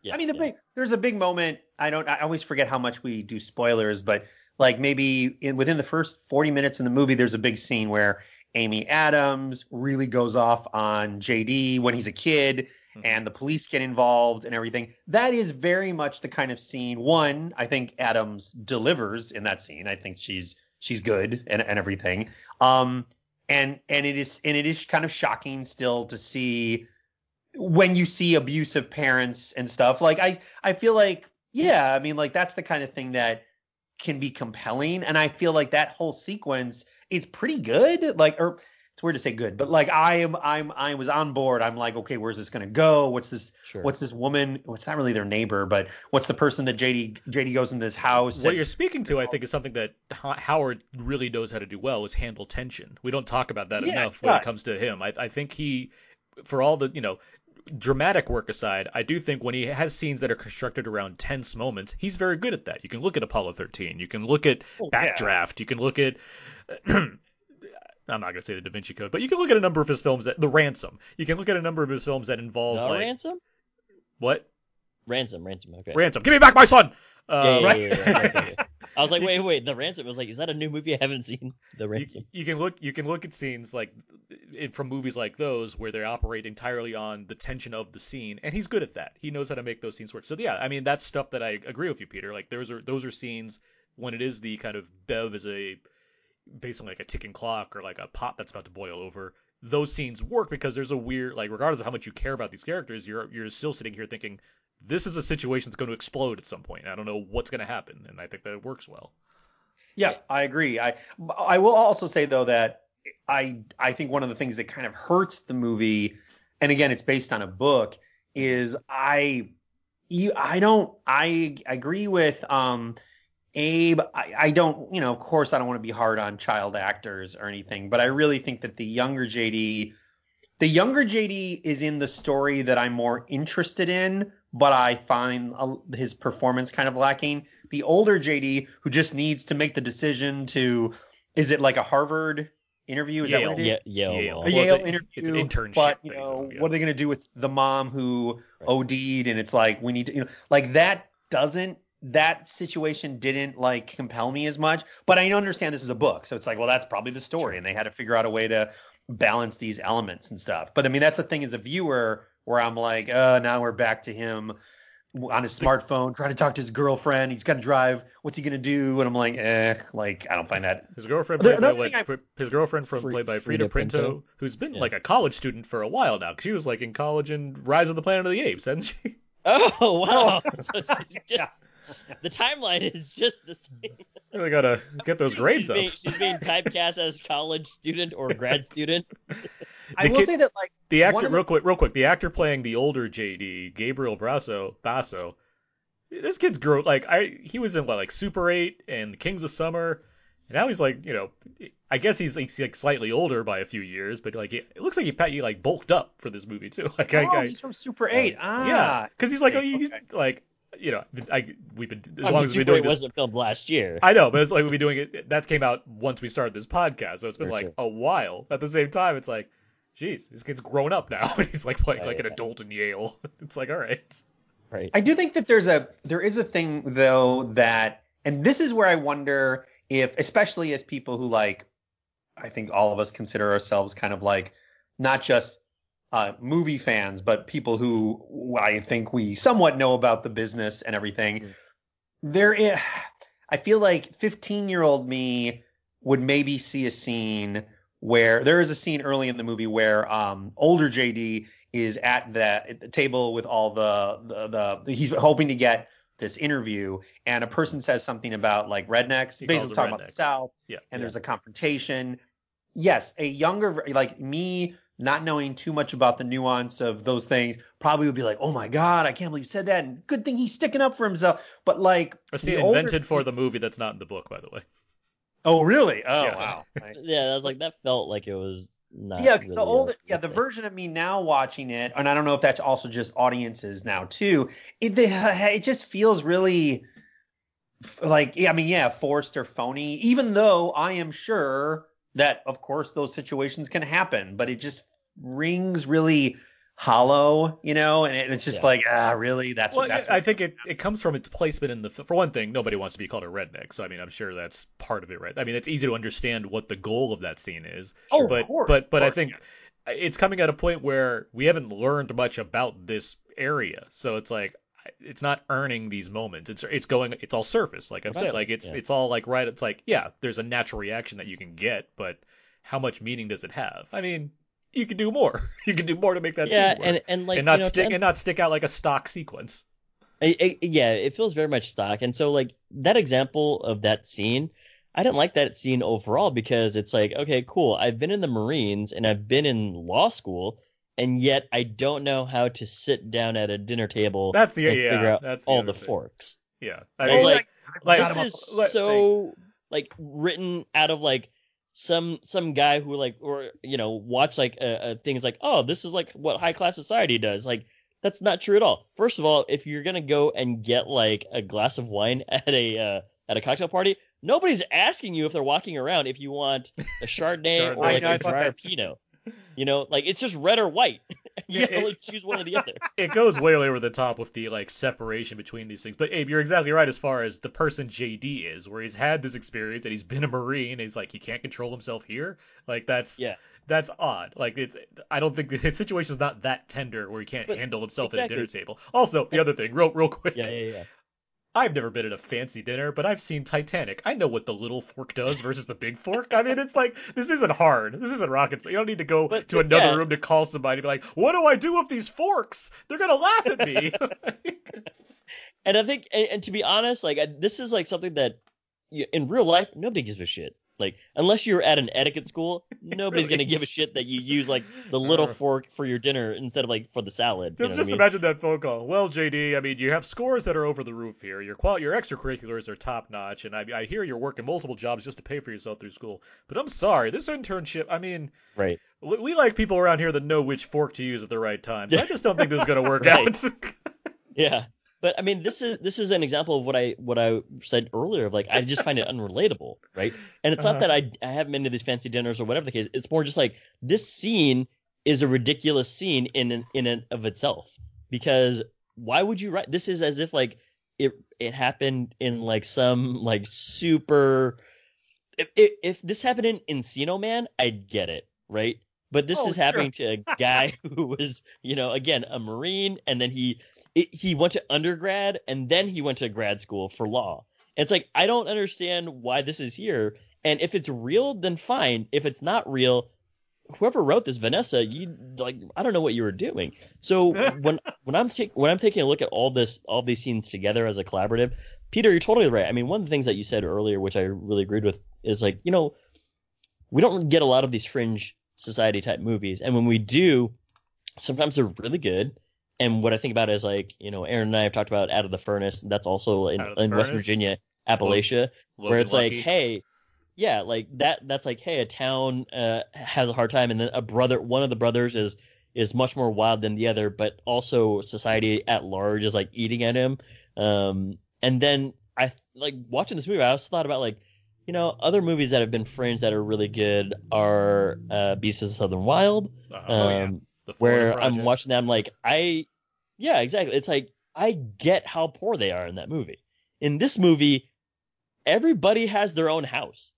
Yeah, I mean, the yeah. big, there's a big moment. I don't, I always forget how much we do spoilers, but like maybe in, within the first forty minutes in the movie, there's a big scene where Amy Adams really goes off on J D when he's a kid. And the police get involved and everything. That is very much the kind of scene. One, I think Adams delivers in that scene. I think she's she's good and, and everything. Um, and and it is and it is kind of shocking still to see when you see abusive parents and stuff. Like I I feel like yeah, I mean like that's the kind of thing that can be compelling. And I feel like that whole sequence is pretty good. Like or. It's weird to say good, but like I am, I'm, I was on board. I'm like, okay, where's this gonna go? What's this? Sure. What's this woman? Well, it's not really their neighbor, but what's the person that J D J D goes in this house? What and, you're speaking to, I think, is something that Howard really knows how to do well is handle tension. We don't talk about that yeah, enough when right. it comes to him. I, I think he, for all the you know, dramatic work aside, I do think when he has scenes that are constructed around tense moments, he's very good at that. You can look at Apollo thirteen, you can look at oh, Backdraft, yeah. you can look at. I'm not going to say the Da Vinci Code, but you can look at a number of his films that The Ransom. You can look at a number of his films that involve The like, Ransom? What? Ransom, Ransom, okay. Ransom. Give me back my son. Uh, yeah, yeah, yeah, right? yeah, yeah, yeah. I was like, wait, wait, The Ransom. I was like, is that a new movie I haven't seen? The Ransom. You, you can look you can look at scenes like from movies like those where they operate entirely on the tension of the scene, and he's good at that. He knows how to make those scenes work. So yeah, I mean, that's stuff that I agree with you, Peter. Like those are those are scenes when it is the kind of Bev is a based on like a ticking clock or like a pot that's about to boil over, those scenes work because there's a weird, like regardless of how much you care about these characters, you're you're still sitting here thinking this is a situation that's going to explode at some point. I don't know what's going to happen, and I think that it works well. Yeah, yeah. I agree. I I will also say though that I I think one of the things that kind of hurts the movie, and again it's based on a book, is I I don't I agree with um. Abe, I, I don't, you know, of course, I don't want to be hard on child actors or anything, but I really think that the younger J D, the younger J D is in the story that I'm more interested in, but I find uh, his performance kind of lacking. The older J D, who just needs to make the decision to, is it like a Harvard interview? Is Yale. that what it is? Yeah, Yale, Yale. A Yale well, it's a, interview. It's an internship. But you know, what are they going to do with the mom who right. O D'd? And it's like we need to, you know, like that doesn't. That situation didn't like compel me as much, but I understand this is a book. So it's like, well, that's probably the story. Sure. And they had to figure out a way to balance these elements and stuff. But I mean, that's the thing as a viewer where I'm like, oh, now we're back to him on his smartphone, trying to talk to his girlfriend. He's got to drive. What's he going to do? And I'm like, eh, like, I don't find that. His girlfriend, played by, like, I... his girlfriend from Free, played by Frida, Frida Pinto, Pinto, who's been yeah. like a college student for a while now. 'Cause she was like in college in Rise of the Planet of the Apes, hadn't she? Oh, wow. So she's just... yeah. The timeline is just the same. Really gotta get those grades she's up. Being, she's being typecast as college student or grad student. I will kid, say that like the actor, real the... quick, real quick, the actor playing the older J D, Gabriel Brasso, Basso. This kid's grow like I. He was in like Super eight and The Kings of Summer, and now he's like you know, I guess he's, he's like slightly older by a few years, but like it looks like he he like bulked up for this movie too. Like oh, I, I, he's from Super eight. Ah, yeah, because he's like oh, he's okay. like. You know, I we've been as I long mean, as we've been doing this. Wasn't filmed last year. I know, but it's like we've been doing it. That came out once we started this podcast, so it's been For like sure. a while. At the same time, it's like, geez, this kid's grown up now, and he's like playing oh, like yeah. an adult in Yale. It's like, all right, right. I do think that there's a there is a thing though that, and this is where I wonder if, especially as people who like, I think all of us consider ourselves kind of like not just. Uh, movie fans, but people who I think we somewhat know about the business and everything. Mm-hmm. There is, I feel like fifteen-year-old me would maybe see a scene where there is a scene early in the movie where um, older J D is at that at the table with all the, the the he's hoping to get this interview, and a person says something about like rednecks, he basically talking redneck. about the South, yeah, and yeah. there's a confrontation. Yes, a younger like me not knowing too much about the nuance of those things, probably would be like, oh my God, I can't believe you said that. And good thing he's sticking up for himself. But like, it's invented older... for the movie. That's not in the book, by the way. Oh, really? Oh, yeah. Wow. Yeah, I was like, that felt like it was not. Yeah, because really the older, like, yeah, the it. version of me now watching it, and I don't know if that's also just audiences now too. It it just feels really like, I mean, yeah, forced or phony. Even though I am sure that, of course, those situations can happen, but it just rings really hollow, you know, and it's just yeah. like, ah, really? That's well, what that's. I, what I think it, it comes from its placement in the, for one thing, nobody wants to be called a redneck. So, I mean, I'm sure that's part of it, right? I mean, it's easy to understand what the goal of that scene is. Oh, but, of course, but, but of course, I think yeah. it's coming at a point where we haven't learned much about this area. So it's like, it's not earning these moments. It's, it's going, it's all surface. Like I've said, like it's, yeah. it's all like, right. It's like, yeah, there's a natural reaction that you can get, but how much meaning does it have? I mean, you can do more. You can do more to make that yeah, scene work. And, and, like, and not you know, stick and not stick out like a stock sequence. It, it, yeah, it feels very much stock. And so, like, that example of that scene, I didn't like that scene overall because it's like, okay, cool. I've been in the Marines and I've been in law school, and yet I don't know how to sit down at a dinner table that's the, and yeah, figure out that's the all the thing. forks. Yeah. I mean, like, like, this like, is like, so, like, written out of, like, Some some guy who like or you know watch like uh, uh, things like, oh, this is like what high class society does. Like, that's not true at all. First of all, if you're gonna go and get like a glass of wine at a uh, at a cocktail party, nobody's asking you if they're walking around if you want a Chardonnay Chardonnay. or like know, a dry Pinot. You know, like, it's just red or white. You yeah, can only choose one or the other. It goes way over the top with the, like, separation between these things. But, Abe, you're exactly right as far as the person J D is, where he's had this experience and he's been a Marine. And he's like, he can't control himself here. Like, that's yeah. that's odd. Like, it's I don't think the situation's not that tender where he can't but, handle himself exactly. at a dinner table. Also, the other thing, real real quick. Yeah, yeah, yeah. I've never been at a fancy dinner, but I've seen Titanic. I know what the little fork does versus the big fork. I mean, it's like, this isn't hard. This isn't rocket science. You don't need to go but, to but another yeah. room to call somebody and be like, what do I do with these forks? They're going to laugh at me. And I think, and, and to be honest, like, I, this is like something that you, in real life, nobody gives a shit. Like, unless you're at an etiquette school, nobody's really? going to give a shit that you use, like, the little fork for your dinner instead of, like, for the salad. Just, you know just I mean? imagine that phone call. Well, J D, I mean, you have scores that are over the roof here. Your qual- your extracurriculars are top-notch, and I, I hear you're working multiple jobs just to pay for yourself through school. But I'm sorry, this internship, I mean... Right. We, we like people around here that know which fork to use at the right time. So I just don't think this is going to work out. Yeah. But I mean, this is this is an example of what I what I said earlier of like, I just find it unrelatable, right? And it's uh-huh. not that I I haven't been to these fancy dinners or whatever the case. It's more just like, this scene is a ridiculous scene in an, in and of itself, because why would you write this is as if like it it happened in like some like super if if, if this happened in Encino Man, I'd get it, right? But this oh, is happening sure. to a guy who was, you know, again, a Marine, and then he. It, he went to undergrad and then he went to grad school for law. It's like, I don't understand why this is here. And if it's real, then fine. If it's not real, whoever wrote this, Vanessa, you like, I don't know what you were doing. So when when I'm taking when I'm taking a look at all this, all these scenes together as a collaborative, Peter, you're totally right. I mean, one of the things that you said earlier, which I really agreed with, is like, you know, we don't get a lot of these fringe society type movies, and when we do, sometimes they're really good. And what I think about is like, you know, Aaron and I have talked about Out of the Furnace. That's also in, in West Virginia, Appalachia, Logan where it's Lucky. like, hey, yeah, like that. That's like, hey, a town uh, has a hard time. And then a brother, one of the brothers is is much more wild than the other, but also society at large is like eating at him. Um, and then I like watching this movie. I also thought about like, you know, other movies that have been fringe that are really good are uh, Beasts of the Southern Wild. Oh, um, yeah. Where project. I'm watching that, I'm like, I, yeah, exactly. It's like, I get how poor they are in that movie. In this movie, everybody has their own house.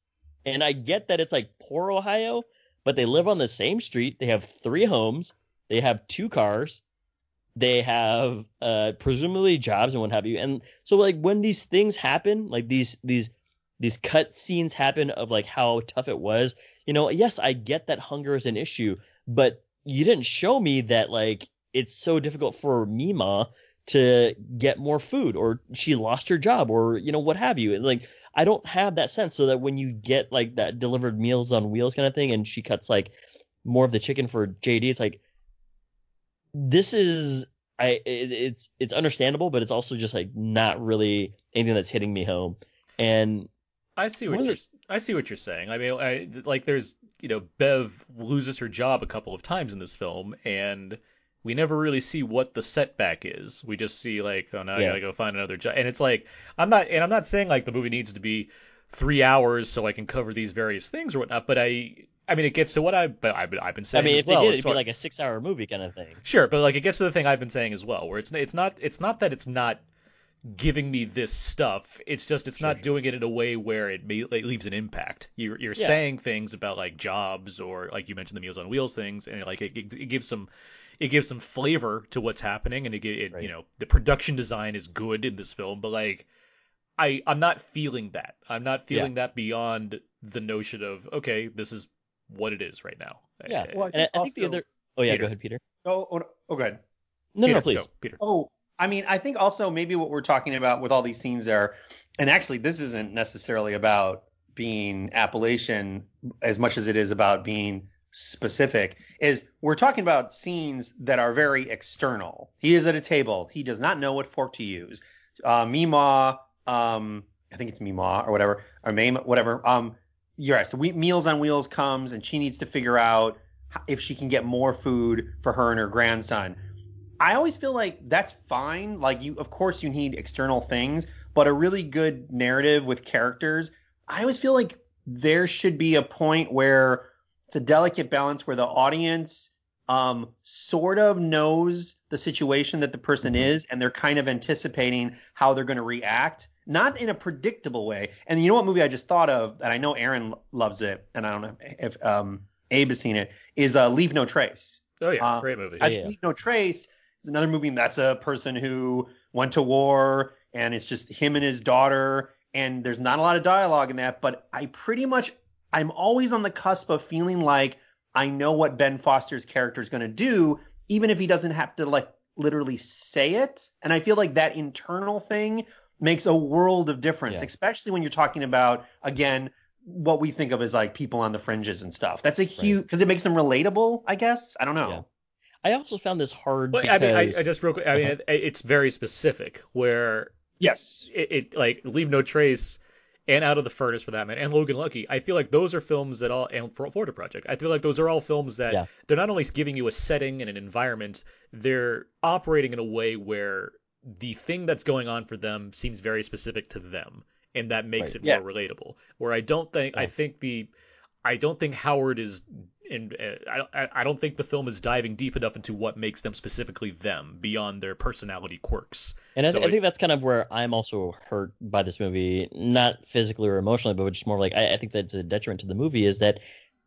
And I get that it's like poor Ohio, but they live on the same street. They have three homes. They have two cars. They have uh, presumably jobs and what have you. And so like when these things happen, like these, these, these cut scenes happen of like how tough it was, you know, yes, I get that hunger is an issue, but you didn't show me that, like, it's so difficult for Mima to get more food, or she lost her job, or, you know, what have you. And, like, I don't have that sense, so that when you get, like, that delivered Meals on Wheels kind of thing, and she cuts, like, more of the chicken for J D. It's like, this is I it, it's it's understandable, but it's also just like not really anything that's hitting me home. And I see what, what you're I see what you're saying. I mean, I, like there's you know Bev loses her job a couple of times in this film, and we never really see what the setback is. We just see like, oh, now yeah. I gotta go find another job. And it's like, I'm not, and I'm not saying like the movie needs to be three hours so I can cover these various things or whatnot, but I, I mean, it gets to what I, but I've, I've been saying. I mean, as if well, they did, it'd so, be like a six-hour movie kind of thing. Sure, but like it gets to the thing I've been saying as well, where it's, it's not, it's not that it's not giving me this stuff. It's just it's sure, not sure. doing it in a way where it, may, it leaves an impact. You're, you're yeah. saying things about like jobs or like you mentioned the Meals on Wheels things, and like it, it, it gives some. It gives some flavor to what's happening, and it, it right. you know, the production design is good in this film, but like, I, I'm not feeling that. I'm not feeling yeah. that beyond the notion of, okay, this is what it is right now. Yeah. Well, I, think, I also, think the other. Oh yeah, Peter. go ahead, Peter. Oh, oh, oh go ahead. No, Peter, no, please, go, Peter. Oh, I mean, I think also maybe what we're talking about with all these scenes are, and actually this isn't necessarily about being Appalachian as much as it is about being specific, is we're talking about scenes that are very external. He is at a table. He does not know what fork to use. Uh, Meemaw, um, I think it's Meemaw or whatever, or Mame, whatever. Um, yeah, so we, Meals on Wheels comes and she needs to figure out if she can get more food for her and her grandson. I always feel like that's fine. Like you, of course you need external things, but a really good narrative with characters. I always feel like there should be a point where it's a delicate balance where the audience um, sort of knows the situation that the person mm-hmm. is, and they're kind of anticipating how they're going to react, not in a predictable way. And you know what movie I just thought of, and I know Aaron loves it, and I don't know if um, Abe has seen it, is uh, Leave No Trace. Oh, yeah, uh, great movie. I, yeah. Leave No Trace is another movie, and that's a person who went to war, and it's just him and his daughter, and there's not a lot of dialogue in that, but I pretty much – I'm always on the cusp of feeling like I know what Ben Foster's character is going to do, even if he doesn't have to like literally say it. And I feel like that internal thing makes a world of difference, yeah. especially when you're talking about, again, what we think of as like people on the fringes and stuff. That's a huge, because right. it makes them relatable, I guess. I don't know. Yeah. I also found this hard. Well, because... I mean, I, I just real quick. I mean, uh-huh. it, it's very specific where. Yes. It, it like Leave No Trace. And Out of the Furnace for that, man, and Logan Lucky. I feel like those are films that all, and Florida Project, I feel like those are all films that yeah. they're not only giving you a setting and an environment, they're operating in a way where the thing that's going on for them seems very specific to them, and that makes right. it yes. more relatable. Where I don't think, yeah. I think the, I don't think Howard is, and I, I don't think the film is diving deep enough into what makes them specifically them beyond their personality quirks. And I, th- so I think it, that's kind of where I'm also hurt by this movie, not physically or emotionally, but just more like I, I think that's a detriment to the movie, is that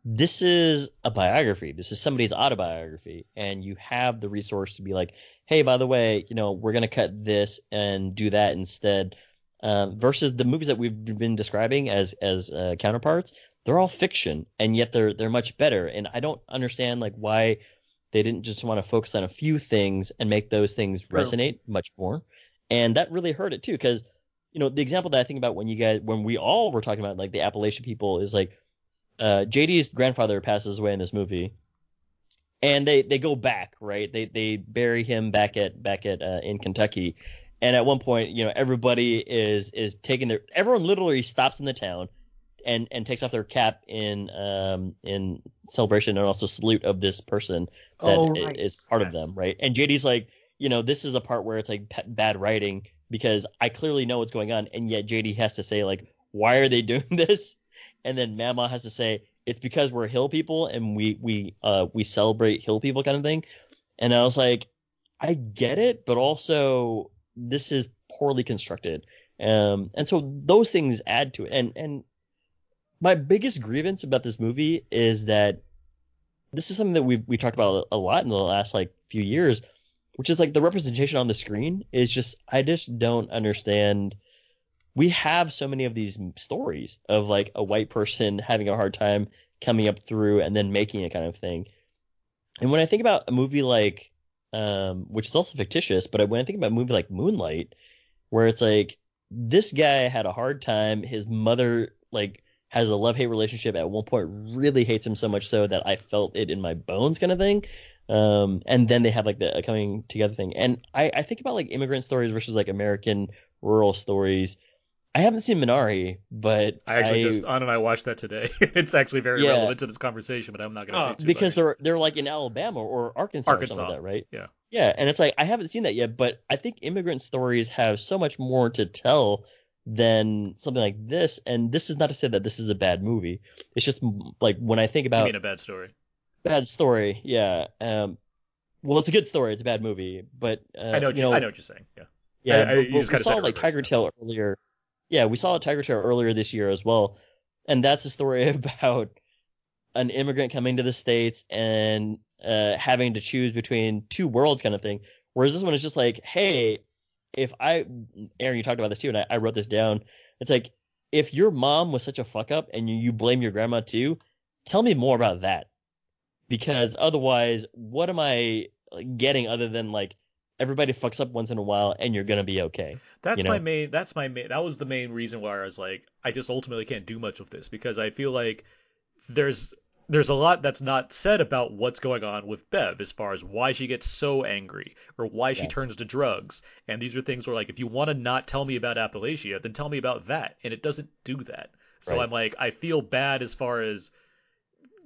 this is a biography. This is somebody's autobiography, and you have the resource to be like, hey, by the way, you know, we're going to cut this and do that instead, um, versus the movies that we've been describing as as uh, counterparts. They're all fiction, and yet they're they're much better. And I don't understand like why they didn't just want to focus on a few things and make those things resonate True. much more. And that really hurt it too, because you know the example that I think about when you guys when we all were talking about like the Appalachian people is like uh, J D's grandfather passes away in this movie, and they, they go back right they they bury him back at back at uh, in Kentucky, and at one point you know everybody is is taking their everyone literally stops in the town. And, and takes off their cap in um in celebration and also salute of this person that oh, right. is part yes. of them, right? And J D's like, you know, this is a part where it's like p- bad writing because I clearly know what's going on, and yet J D has to say like, why are they doing this? And then Mama has to say it's because we're hill people and we we uh we celebrate hill people kind of thing. And I was like, I get it, but also this is poorly constructed, um and so those things add to it, and and. My biggest grievance about this movie is that this is something that we've we talked about a lot in the last like few years, which is like the representation on the screen is just I just don't understand. We have so many of these stories of like a white person having a hard time coming up through and then making it kind of thing. And when I think about a movie like um, which is also fictitious, but when I think about a movie like Moonlight, where it's like this guy had a hard time, his mother like has a love-hate relationship at one point, really hates him so much so that I felt it in my bones kind of thing. Um, and then they have like the coming together thing. And I, I think about like immigrant stories versus like American rural stories. I haven't seen Minari, but I actually I, just Anna and I watched that today. It's actually very yeah. relevant to this conversation, but I'm not going to oh, say too because much. they're they're like in Alabama or Arkansas, Arkansas. or something like that, right? Yeah, yeah. And it's like I haven't seen that yet, but I think immigrant stories have so much more to tell than something like this. And this is not to say that this is a bad movie. It's just like when I think about you mean a bad story, bad story, yeah. Um, well, it's a good story. It's a bad movie, but uh, I know what you, you know, I know what you're saying. Yeah, yeah. I, I, but, you but we saw like Tiger Tail earlier. Yeah, we saw a Tiger Tail earlier this year as well, and that's a story about an immigrant coming to the States and uh, having to choose between two worlds kind of thing, whereas this one is just like, hey, if I – Aaron, you talked about this too, and I, I wrote this down. It's like if your mom was such a fuck-up and you, you blame your grandma too, tell me more about that, because otherwise what am I getting other than like – everybody fucks up once in a while, and you're gonna be okay. That's you know? my main. That's my main. That was the main reason why I was like, I just ultimately can't do much of this because I feel like there's there's a lot that's not said about what's going on with Bev as far as why she gets so angry or why yeah. she turns to drugs. And these are things where like, if you want to not tell me about Appalachia, then tell me about that. And it doesn't do that. So right. I'm like, I feel bad as far as.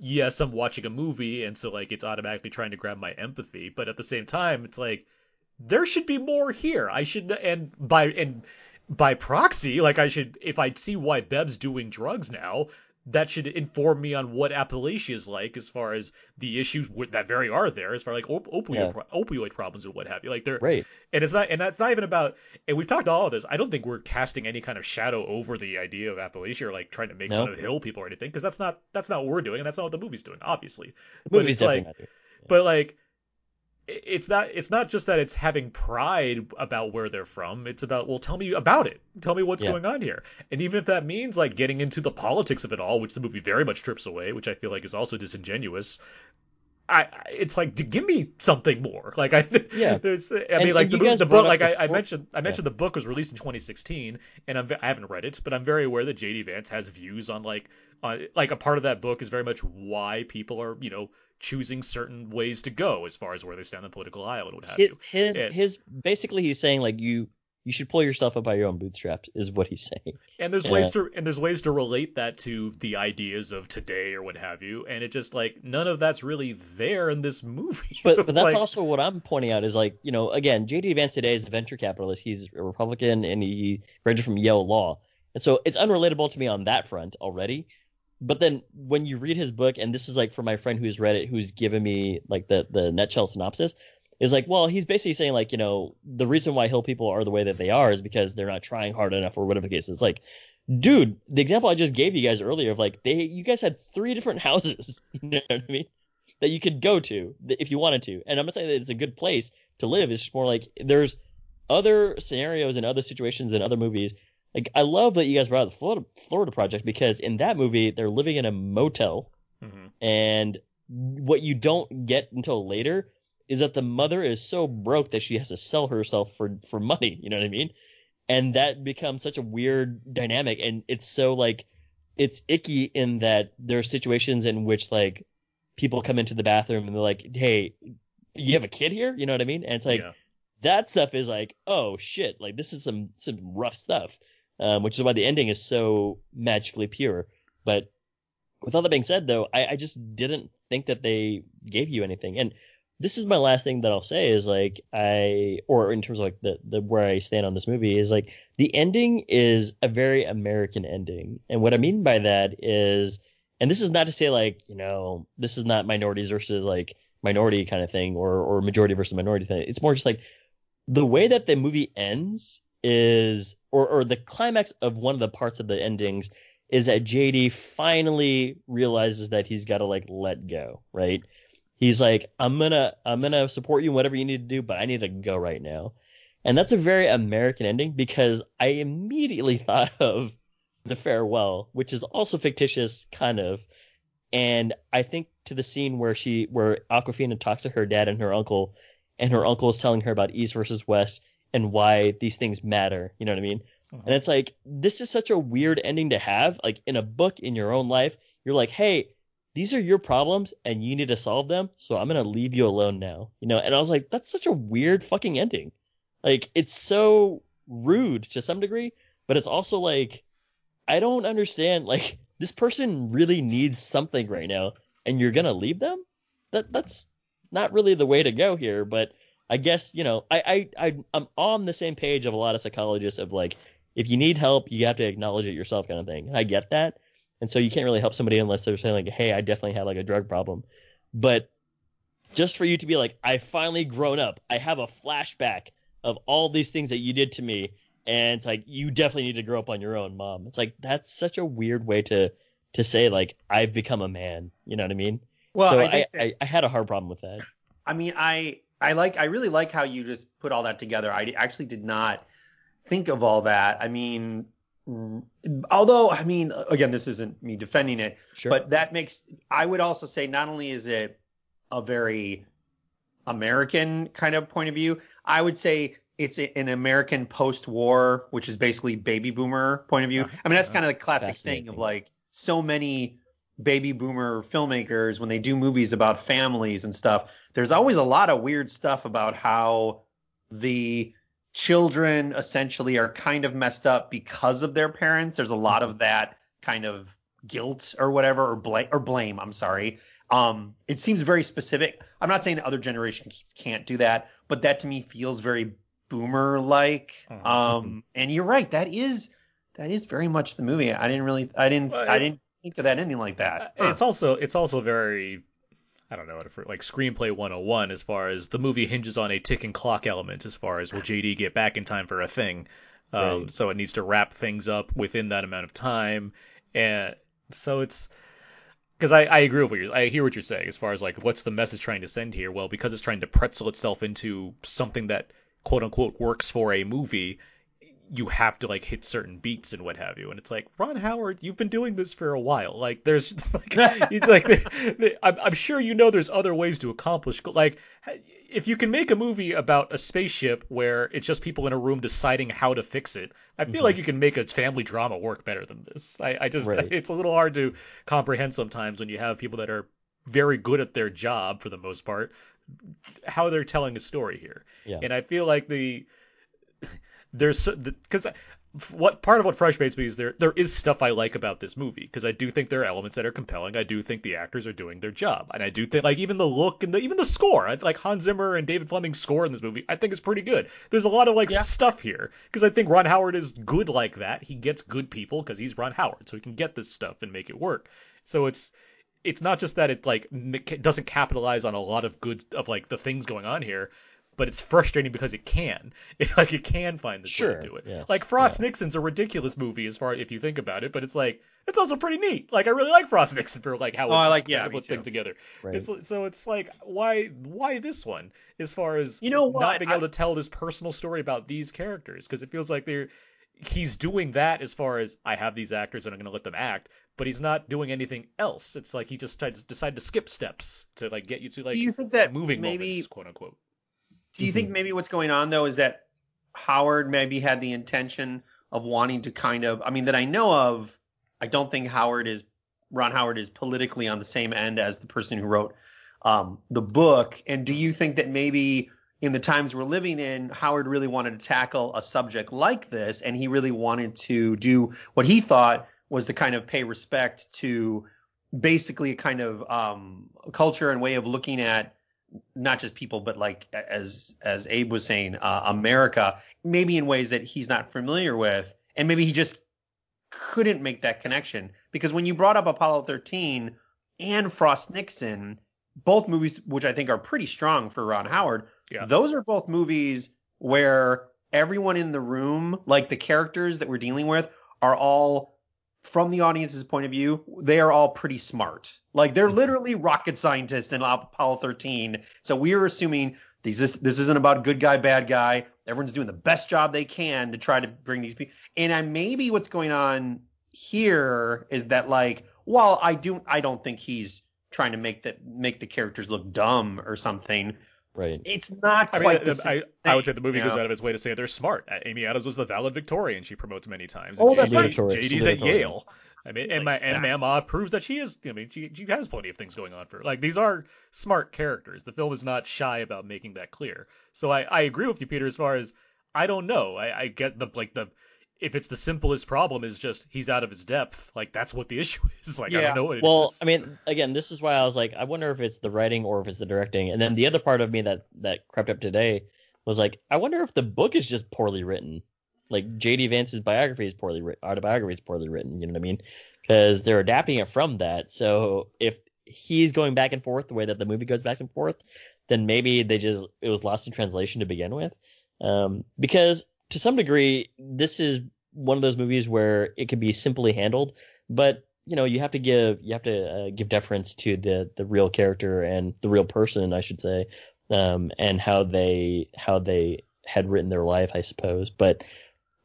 Yes, I'm watching a movie, and so like it's automatically trying to grab my empathy, but at the same time, it's like. There should be more here. I should, and by and by proxy, like I should, if I see why Bev's doing drugs now, that should inform me on what Appalachia is like as far as the issues with, that very are there, as far like op- opioid yeah. pro- opioid problems and what have you. Like they're right. And it's not, and that's not even about. And we've talked all of this. I don't think we're casting any kind of shadow over the idea of Appalachia or like trying to make nope. fun of Hill people or anything, because that's not that's not what we're doing, and that's not what the movie's doing, obviously. The movie's but definitely like, not doing it. Yeah. But like. It's not it's not just that it's having pride about where they're from. It's about, well, tell me about it. Tell me what's yeah. going on here. And even if that means like getting into the politics of it all, which the movie very much strips away, which I feel like is also disingenuous. I it's like, give me something more. Like I yeah. there's I and, mean like the, the book like I, I mentioned I mentioned yeah. the book was released in twenty sixteen, and I'm, I haven't read it, but I'm very aware that J D. Vance has views on like on, like a part of that book is very much why people are, you know, choosing certain ways to go as far as where they stand on the political aisle and what have his, you. His and, his basically he's saying like you you should pull yourself up by your own bootstraps is what he's saying. And there's yeah. ways to and there's ways to relate that to the ideas of today or what have you. And it just like none of that's really there in this movie. But, so but that's like, also what I'm pointing out is like, you know, again, J D. Vance today is a venture capitalist. He's a Republican and he graduated from Yale Law. And so it's unrelatable to me on that front already. But then when you read his book, and this is like for my friend who's read it, who's given me like the, the nutshell synopsis, is like, well, he's basically saying like, you know, the reason why Hill people are the way that they are is because they're not trying hard enough or whatever the case is. Like, dude, the example I just gave you guys earlier of like, they you guys had three different houses, you know what I mean, that you could go to if you wanted to. And I'm not saying that it's a good place to live. It's just more like there's other scenarios and other situations and other movies. Like, I love that you guys brought up the Florida, Florida Project, because in that movie, they're living in a motel. Mm-hmm. And what you don't get until later is that the mother is so broke that she has to sell herself for, for money. You know what I mean? And that becomes such a weird dynamic. And it's so like it's icky in that there are situations in which like people come into the bathroom and they're like, hey, you have a kid here? You know what I mean? And it's like yeah. that stuff is like, oh, shit, like this is some some rough stuff. Um, which is why the ending is so magically pure. But with all that being said, though, I, I just didn't think that they gave you anything. And this is my last thing that I'll say is like I or in terms of like the, the where I stand on this movie is like the ending is a very American ending. And what I mean by that is, and this is not to say like, you know, this is not minorities versus like minority kind of thing or, or majority versus minority thing. It's more just like the way that the movie ends is or, or the climax of one of the parts of the endings is that J D finally realizes that he's got to like let go, right? He's like, I'm gonna I'm gonna support you in whatever you need to do, but I need to go right now. And that's a very American ending because I immediately thought of The Farewell, which is also fictitious kind of, and I think to the scene where she where Aquafina talks to her dad and her uncle, and her uncle is telling her about East versus West and why these things matter, you know what I mean? Mm-hmm. And it's like, this is such a weird ending to have, like in a book in your own life. You're like, hey, these are your problems and you need to solve them. So I'm going to leave you alone now. You know, and I was like, that's such a weird fucking ending. Like, it's so rude to some degree, but it's also like, I don't understand. Like, this person really needs something right now and you're going to leave them? That That's not really the way to go here. But I guess, you know, I, I, I, I'm on the same page of a lot of psychologists of like, if you need help, you have to acknowledge it yourself kind of thing. And I get that. And so you can't really help somebody unless they're saying like, hey, I definitely had like a drug problem. But just for you to be like, I finally grown up. I have a flashback of all these things that you did to me. And it's like, you definitely need to grow up on your own, mom. It's like, that's such a weird way to to say, like, I've become a man. You know what I mean? Well, so I, I, that, I, I had a hard problem with that. I mean, I I like I really like how you just put all that together. I actually did not think of all that. I mean, although, I mean, again, this isn't me defending it, sure. But that makes, I would also say, not only is it a very American kind of point of view, I would say it's an American post-war, which is basically baby boomer point of view. I mean, that's kind of the classic thing of like, so many baby boomer filmmakers, when they do movies about families and stuff, there's always a lot of weird stuff about how the children essentially are kind of messed up because of their parents. There's a lot of that kind of guilt or whatever, or blame or blame. I'm sorry. Um, it seems very specific. I'm not saying that other generations can't do that, but that to me feels very boomer like. Mm-hmm. Um, and you're right. That is, that is very much the movie. I didn't really, I didn't, well, I didn't think of that ending like that. It's huh. also, it's also very, I don't know, like screenplay one oh one, as far as the movie hinges on a ticking clock element, as far as will J D get back in time for a thing. Um, right. So it needs to wrap things up within that amount of time. And so it's, because I, I agree with what you're, I hear what you're saying as far as like, what's the message trying to send here? Well, because it's trying to pretzel itself into something that quote unquote works for a movie, you have to like hit certain beats and what have you. And it's like, Ron Howard, you've been doing this for a while. Like there's like, like they, they, I'm, I'm sure, you know, there's other ways to accomplish, like if you can make a movie about a spaceship where it's just people in a room deciding how to fix it, I feel mm-hmm. like you can make a family drama work better than this. I, I just, right. It's a little hard to comprehend sometimes when you have people that are very good at their job for the most part, how they're telling a story here. Yeah. And I feel like the, There's because the, what part of what frustrates me is there there is stuff I like about this movie, because I do think there are elements that are compelling. I do think the actors are doing their job, and I do think like even the look and the, even the score, I, like Hans Zimmer and David Fleming's score in this movie, I think is pretty good. There's a lot of like yeah. stuff here, because I think Ron Howard is good like that. He gets good people because he's Ron Howard, so he can get this stuff and make it work. So it's it's not just that it like doesn't capitalize on a lot of good of like the things going on here. But it's frustrating because it can, it, like it can find the sure, way to do it. Yes, like Frost yeah. Nixon's a ridiculous movie as far if you think about it, but it's like it's also pretty neat. Like I really like Frost Nixon for like how oh, it, I like yeah, put things together. Right. It's, so it's like why why this one as far as you know what? not being able to tell this personal story about these characters, because it feels like they're he's doing that as far as I have these actors and I'm going to let them act, but he's not doing anything else. It's like he just tried to, decided to skip steps to like get you to like Do you think that moving maybe... moments, quote unquote. Do you mm-hmm. think maybe what's going on, though, is that Howard maybe had the intention of wanting to kind of – I mean, that I know of, I don't think Howard is – Ron Howard is politically on the same end as the person who wrote um, the book. And do you think that maybe in the times we're living in, Howard really wanted to tackle a subject like this, and he really wanted to do what he thought was to kind of pay respect to basically a kind of um, culture and way of looking at – not just people, but like as as Abe was saying, uh, America, maybe in ways that he's not familiar with. And maybe he just couldn't make that connection, because when you brought up Apollo thirteen and Frost Nixon, both movies, which I think are pretty strong for Ron Howard. Yeah. Those are both movies where everyone in the room, like the characters that we're dealing with, are all from the audience's point of view. They are all pretty smart. Like they're literally rocket scientists in Apollo thirteen. So we are assuming these, this, this isn't about good guy, bad guy. Everyone's doing the best job they can to try to bring these people. And I, maybe what's going on here is that like, while I do, I don't think he's trying to make that, make the characters look dumb or something. Right. It's not quite I mean, the same I, I would say the movie yeah. goes out of its way to say they're smart. Amy Adams was the valedictorian she promotes many times. Oh, that's right. J D's at Yale. I mean, and my and Mama proves that she is. I mean, she she has plenty of things going on for her. Like, these are smart characters. The film is not shy about making that clear. So I, I agree with you, Peter. As far as I don't know, I, I get the like the if it's the simplest problem is just he's out of his depth. Like, that's what the issue is. Like yeah. I don't know what it well, is. Well, I mean, again, this is why I was like, I wonder if it's the writing or if it's the directing. And then the other part of me that that crept up today was like, I wonder if the book is just poorly written. Like, J D. Vance's biography is poorly written, autobiography is poorly written, you know what I mean? Because they're adapting it from that. So if he's going back and forth the way that the movie goes back and forth, then maybe they just it was lost in translation to begin with. Um, because to some degree, this is one of those movies where it could be simply handled, but you know, you have to give you have to uh, give deference to the the real character and the real person, I should say, um, and how they how they had written their life, I suppose, but.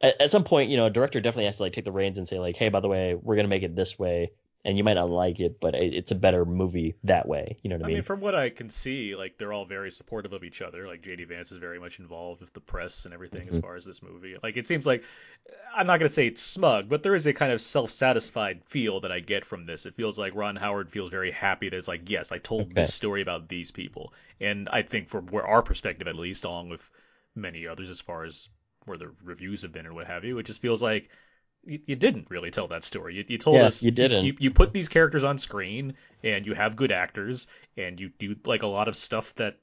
At some point, you know, a director definitely has to like take the reins and say like, hey, by the way, we're going to make it this way. And you might not like it, but it's a better movie that way. You know what I mean? I mean, from what I can see, like they're all very supportive of each other. Like J D. Vance is very much involved with the press and everything mm-hmm. as far as this movie. Like it seems like I'm not going to say it's smug, but there is a kind of self-satisfied feel that I get from this. It feels like Ron Howard feels very happy that it's like, yes, I told okay. this story about these people. And I think from where our perspective, at least, along with many others as far as where the reviews have been and what have you, it just feels like you, you didn't really tell that story. You, you told yeah, us you didn't. You, you put these characters on screen and you have good actors and you do like a lot of stuff that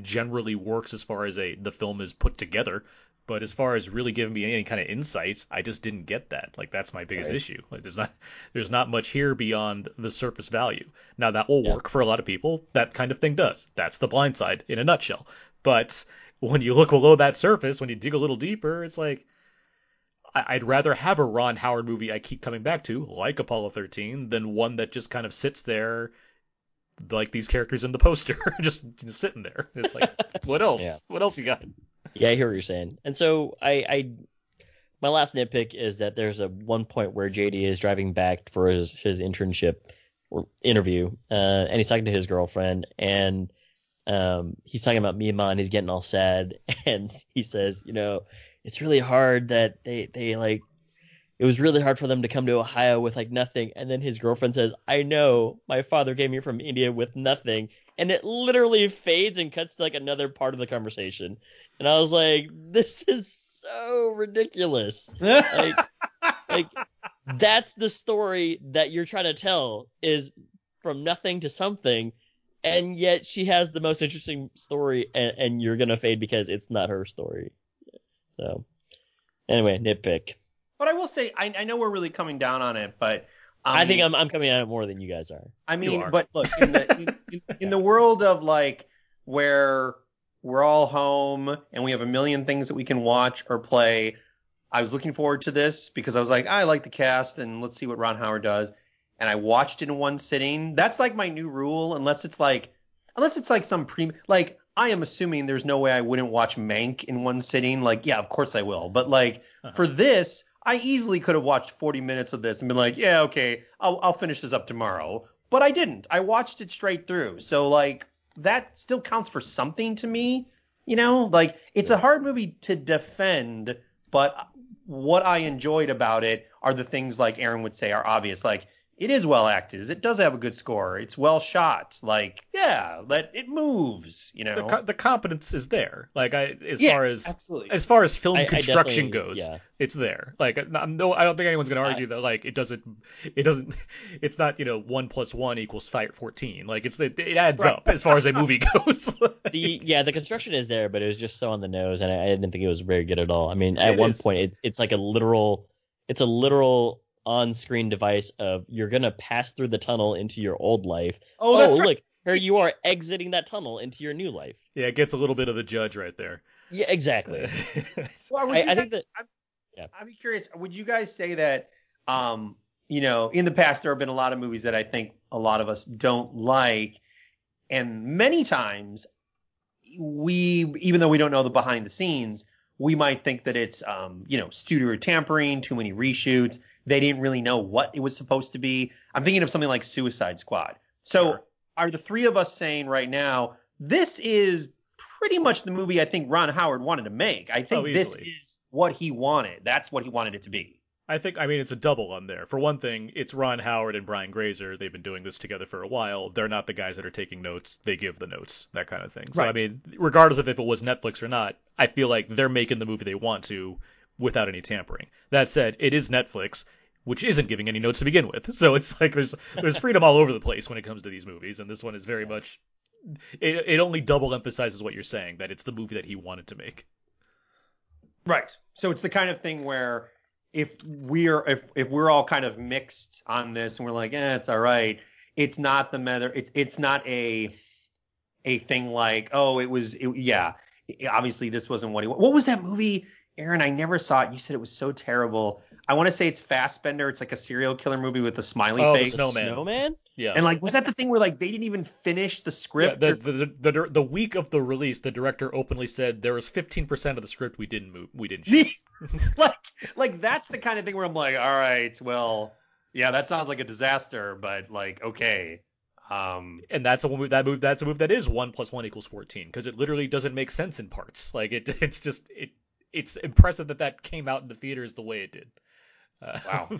generally works as far as a the film is put together. But as far as really giving me any kind of insights, I just didn't get that. Like that's my biggest right. issue. Like there's not there's not much here beyond the surface value. Now that will yeah. work for a lot of people. That kind of thing does. That's The Blind Side in a nutshell. But when you look below that surface, when you dig a little deeper, it's like, I'd rather have a Ron Howard movie I keep coming back to, like Apollo thirteen, than one that just kind of sits there like these characters in the poster, just, just sitting there. It's like, what else? Yeah. What else you got? Yeah, I hear what you're saying. And so I, I my last nitpick is that there's a one point where J D is driving back for his, his internship or interview, uh, and he's talking to his girlfriend, and Um, he's talking about Mima and he's getting all sad and he says, you know, it's really hard that they, they like, it was really hard for them to come to Ohio with like nothing. And then his girlfriend says, I know, my father came here from India with nothing. And it literally fades and cuts to like another part of the conversation. And I was like, this is so ridiculous. like, like that's the story that you're trying to tell, is from nothing to something. And yet she has the most interesting story, and, and you're going to fade because it's not her story. So, anyway, nitpick. But I will say, I, I know we're really coming down on it, but... Um, I think I'm I'm coming at it more than you guys are. I mean, are. But look, in the, in, in, in yeah. the world of, like, where we're all home and we have a million things that we can watch or play, I was looking forward to this because I was like, I like the cast, and let's see what Ron Howard does. And I watched it in one sitting. That's like my new rule, unless it's like, unless it's like some pre, like I am assuming there's no way I wouldn't watch Mank in one sitting. Like, yeah, of course I will. But like uh-huh. for this, I easily could have watched forty minutes of this and been like, yeah, okay, I'll, I'll finish this up tomorrow. But I didn't. I watched it straight through. So like that still counts for something to me, you know, like it's a hard movie to defend, but what I enjoyed about it are the things like Aaron would say are obvious. Like, it is well acted. It does have a good score. It's well shot. Like, yeah, let it moves. You know, the, the competence is there. Like, I as yeah, far as absolutely. as far as film I, construction I goes, yeah. it's there. Like, no, I don't think anyone's going to argue I, that. Like, it doesn't, it doesn't, it's not, you know, one plus one equals five fourteen. Like, it's it adds right. up as far as a movie goes. Like, the yeah, the construction is there, but it was just so on the nose, and I, I didn't think it was very good at all. I mean, at one is. point, it's it's like a literal, it's a literal. on-screen device of you're gonna pass through the tunnel into your old life. Oh, that's oh right. Look, here you are exiting that tunnel into your new life. Yeah, it gets a little bit of the Judge right there. Yeah, exactly. well, I, I guys, think that. I'm, yeah. I'm curious. Would you guys say that? Um, you know, in the past there have been a lot of movies that I think a lot of us don't like, and many times we, even though we don't know the behind the scenes, we might think that it's, um, you know, studio tampering, too many reshoots. They didn't really know what it was supposed to be. I'm thinking of something like Suicide Squad. So sure. Are the three of us saying right now, this is pretty much the movie I think Ron Howard wanted to make. I think oh, this is what he wanted. That's what he wanted it to be. I think, I mean, it's a double on there. For one thing, it's Ron Howard and Brian Grazer. They've been doing this together for a while. They're not the guys that are taking notes. They give the notes, that kind of thing. So, right. I mean, regardless of if it was Netflix or not, I feel like they're making the movie they want to without any tampering. That said, it is Netflix, which isn't giving any notes to begin with. So it's like there's there's freedom all over the place when it comes to these movies. And this one is very much, it, it only double emphasizes what you're saying, that it's the movie that he wanted to make. Right. So it's the kind of thing where... If we're if, if we're all kind of mixed on this and we're like, eh, it's all right. It's not the matter. It's it's not a a thing like, oh, it was. It, yeah, it, obviously, this wasn't what he wanted. What was that movie, Aaron? I never saw it. You said it was so terrible. I want to say it's Fassbender. It's like a serial killer movie with a smiley oh, face. Oh, the Snowman. Snowman? Yeah. And like, was that the thing where like they didn't even finish the script? Yeah, the, or... the, the, the the week of the release, the director openly said there was fifteen percent of the script we didn't move, we didn't shoot. like like that's the kind of thing where I'm like, all right, well, yeah, that sounds like a disaster, but like, okay. Um, and that's a move that move that's a move that is one plus one equals fourteen because it literally doesn't make sense in parts. Like it it's just it it's impressive that that came out in the theaters the way it did. Uh, wow,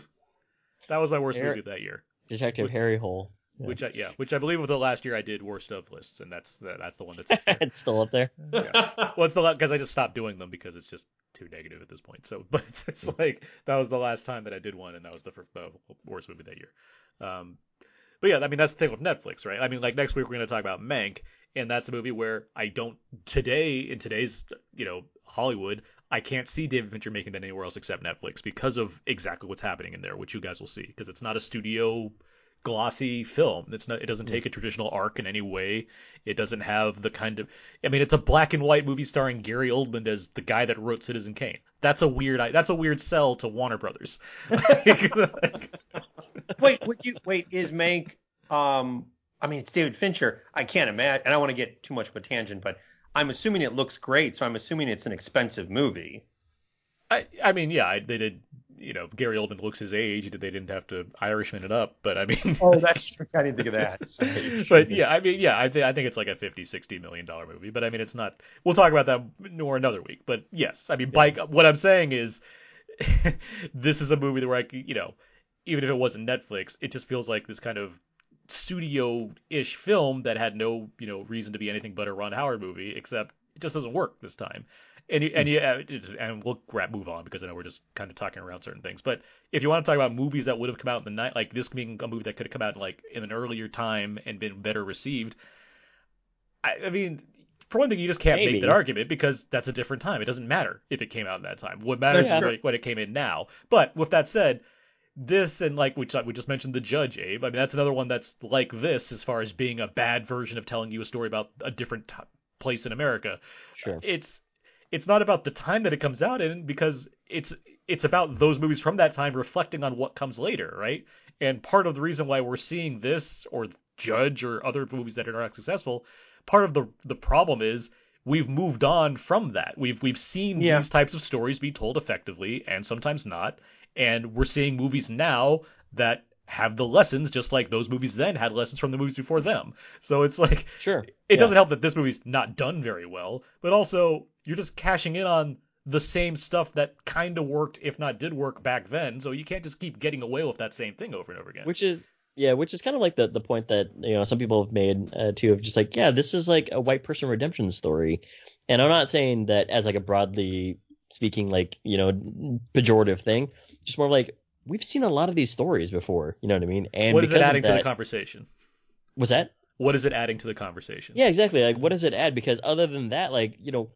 that was my worst Harry, movie of that year. Detective which, Harry Hole, yeah. which I, yeah, which I believe was the last year I did worst of lists, and that's the, that's the one that's up there. It's still up there. Yeah. Well, it's the because I just stopped doing them because it's just too negative at this point. So, but it's, it's like that was the last time that I did one, and that was the first, uh, worst movie that year. Um, but yeah, I mean that's the thing with Netflix, right? I mean, like next week we're going to talk about Mank, and that's a movie where I don't today in today's you know Hollywood. I can't see David Fincher making that anywhere else except Netflix because of exactly what's happening in there, which you guys will see, because it's not a studio glossy film. It's not. It doesn't take a traditional arc in any way. It doesn't have the kind of... I mean, it's a black and white movie starring Gary Oldman as the guy that wrote Citizen Kane. That's a weird That's a weird sell to Warner Brothers. wait, would you, wait, is Mank... Um, I mean, it's David Fincher. I can't imagine... And I don't want to get too much of a tangent, but... I'm assuming it looks great, so I'm assuming it's an expensive movie. I, I mean, yeah, they did, you know, Gary Oldman looks his age. They didn't have to Irishman it up, but I mean... Oh, that's true. I didn't think of that. But yeah, I mean, yeah, I, th- I think it's like a fifty, sixty million dollars movie, but I mean, it's not... We'll talk about that more another week, but yes, I mean, yeah. by, what I'm saying is this is a movie where I, you know, even if it wasn't Netflix, it just feels like this kind of studio-ish film that had no, you know, reason to be anything but a Ron Howard movie, except it just doesn't work this time. And you, and you, and we'll wrap, move on because I know we're just kind of talking around certain things. But if you want to talk about movies that would have come out in the night, like this being a movie that could have come out in like in an earlier time and been better received, I, I mean, for one thing, you just can't Maybe. make that argument because that's a different time. It doesn't matter if it came out in that time. What matters yeah. is like, when it came in now. But with that said, this and like we we just mentioned The Judge, Abe. I mean, that's another one that's like this as far as being a bad version of telling you a story about a different t- place in America. Sure. It's it's not about the time that it comes out in because it's it's about those movies from that time reflecting on what comes later, right? And part of the reason why we're seeing this or Judge or other movies that are not successful, part of the the problem is we've moved on from that. We've we've seen yeah. these types of stories be told effectively and sometimes not. And we're seeing movies now that have the lessons, just like those movies then had lessons from the movies before them. So it's like, sure, it yeah. doesn't help that this movie's not done very well, but also you're just cashing in on the same stuff that kind of worked, if not did work back then. So you can't just keep getting away with that same thing over and over again. Which is, yeah, which is kind of like the, the point that, you know, some people have made uh, too, of just like, yeah, this is like a white person redemption story. And I'm not saying that as like a broadly speaking, like, you know, pejorative thing. Just more like we've seen a lot of these stories before, you know what I mean? And what is it adding that, to the conversation? What's that? What is it adding to the conversation? Yeah, exactly. Like, what does it add? Because other than that, like, you know,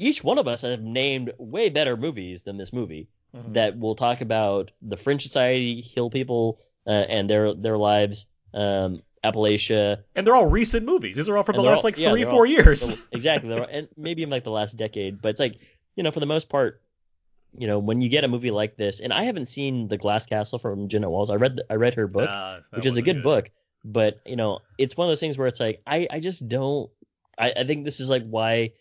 each one of us have named way better movies than this movie mm-hmm. that will talk about the French Society, Hill people, uh, and their their lives, um, Appalachia, and they're all recent movies. These are all from the last all, like yeah, three, four all, years. Exactly, all, and maybe in like the last decade. But it's like, you know, for the most part. You know, when you get a movie like this, and I haven't seen The Glass Castle from Jenna Walls. I read the, I read her book, nah, which is a good, good book. But, you know, it's one of those things where it's like, I, I just don't I, I think this is like why,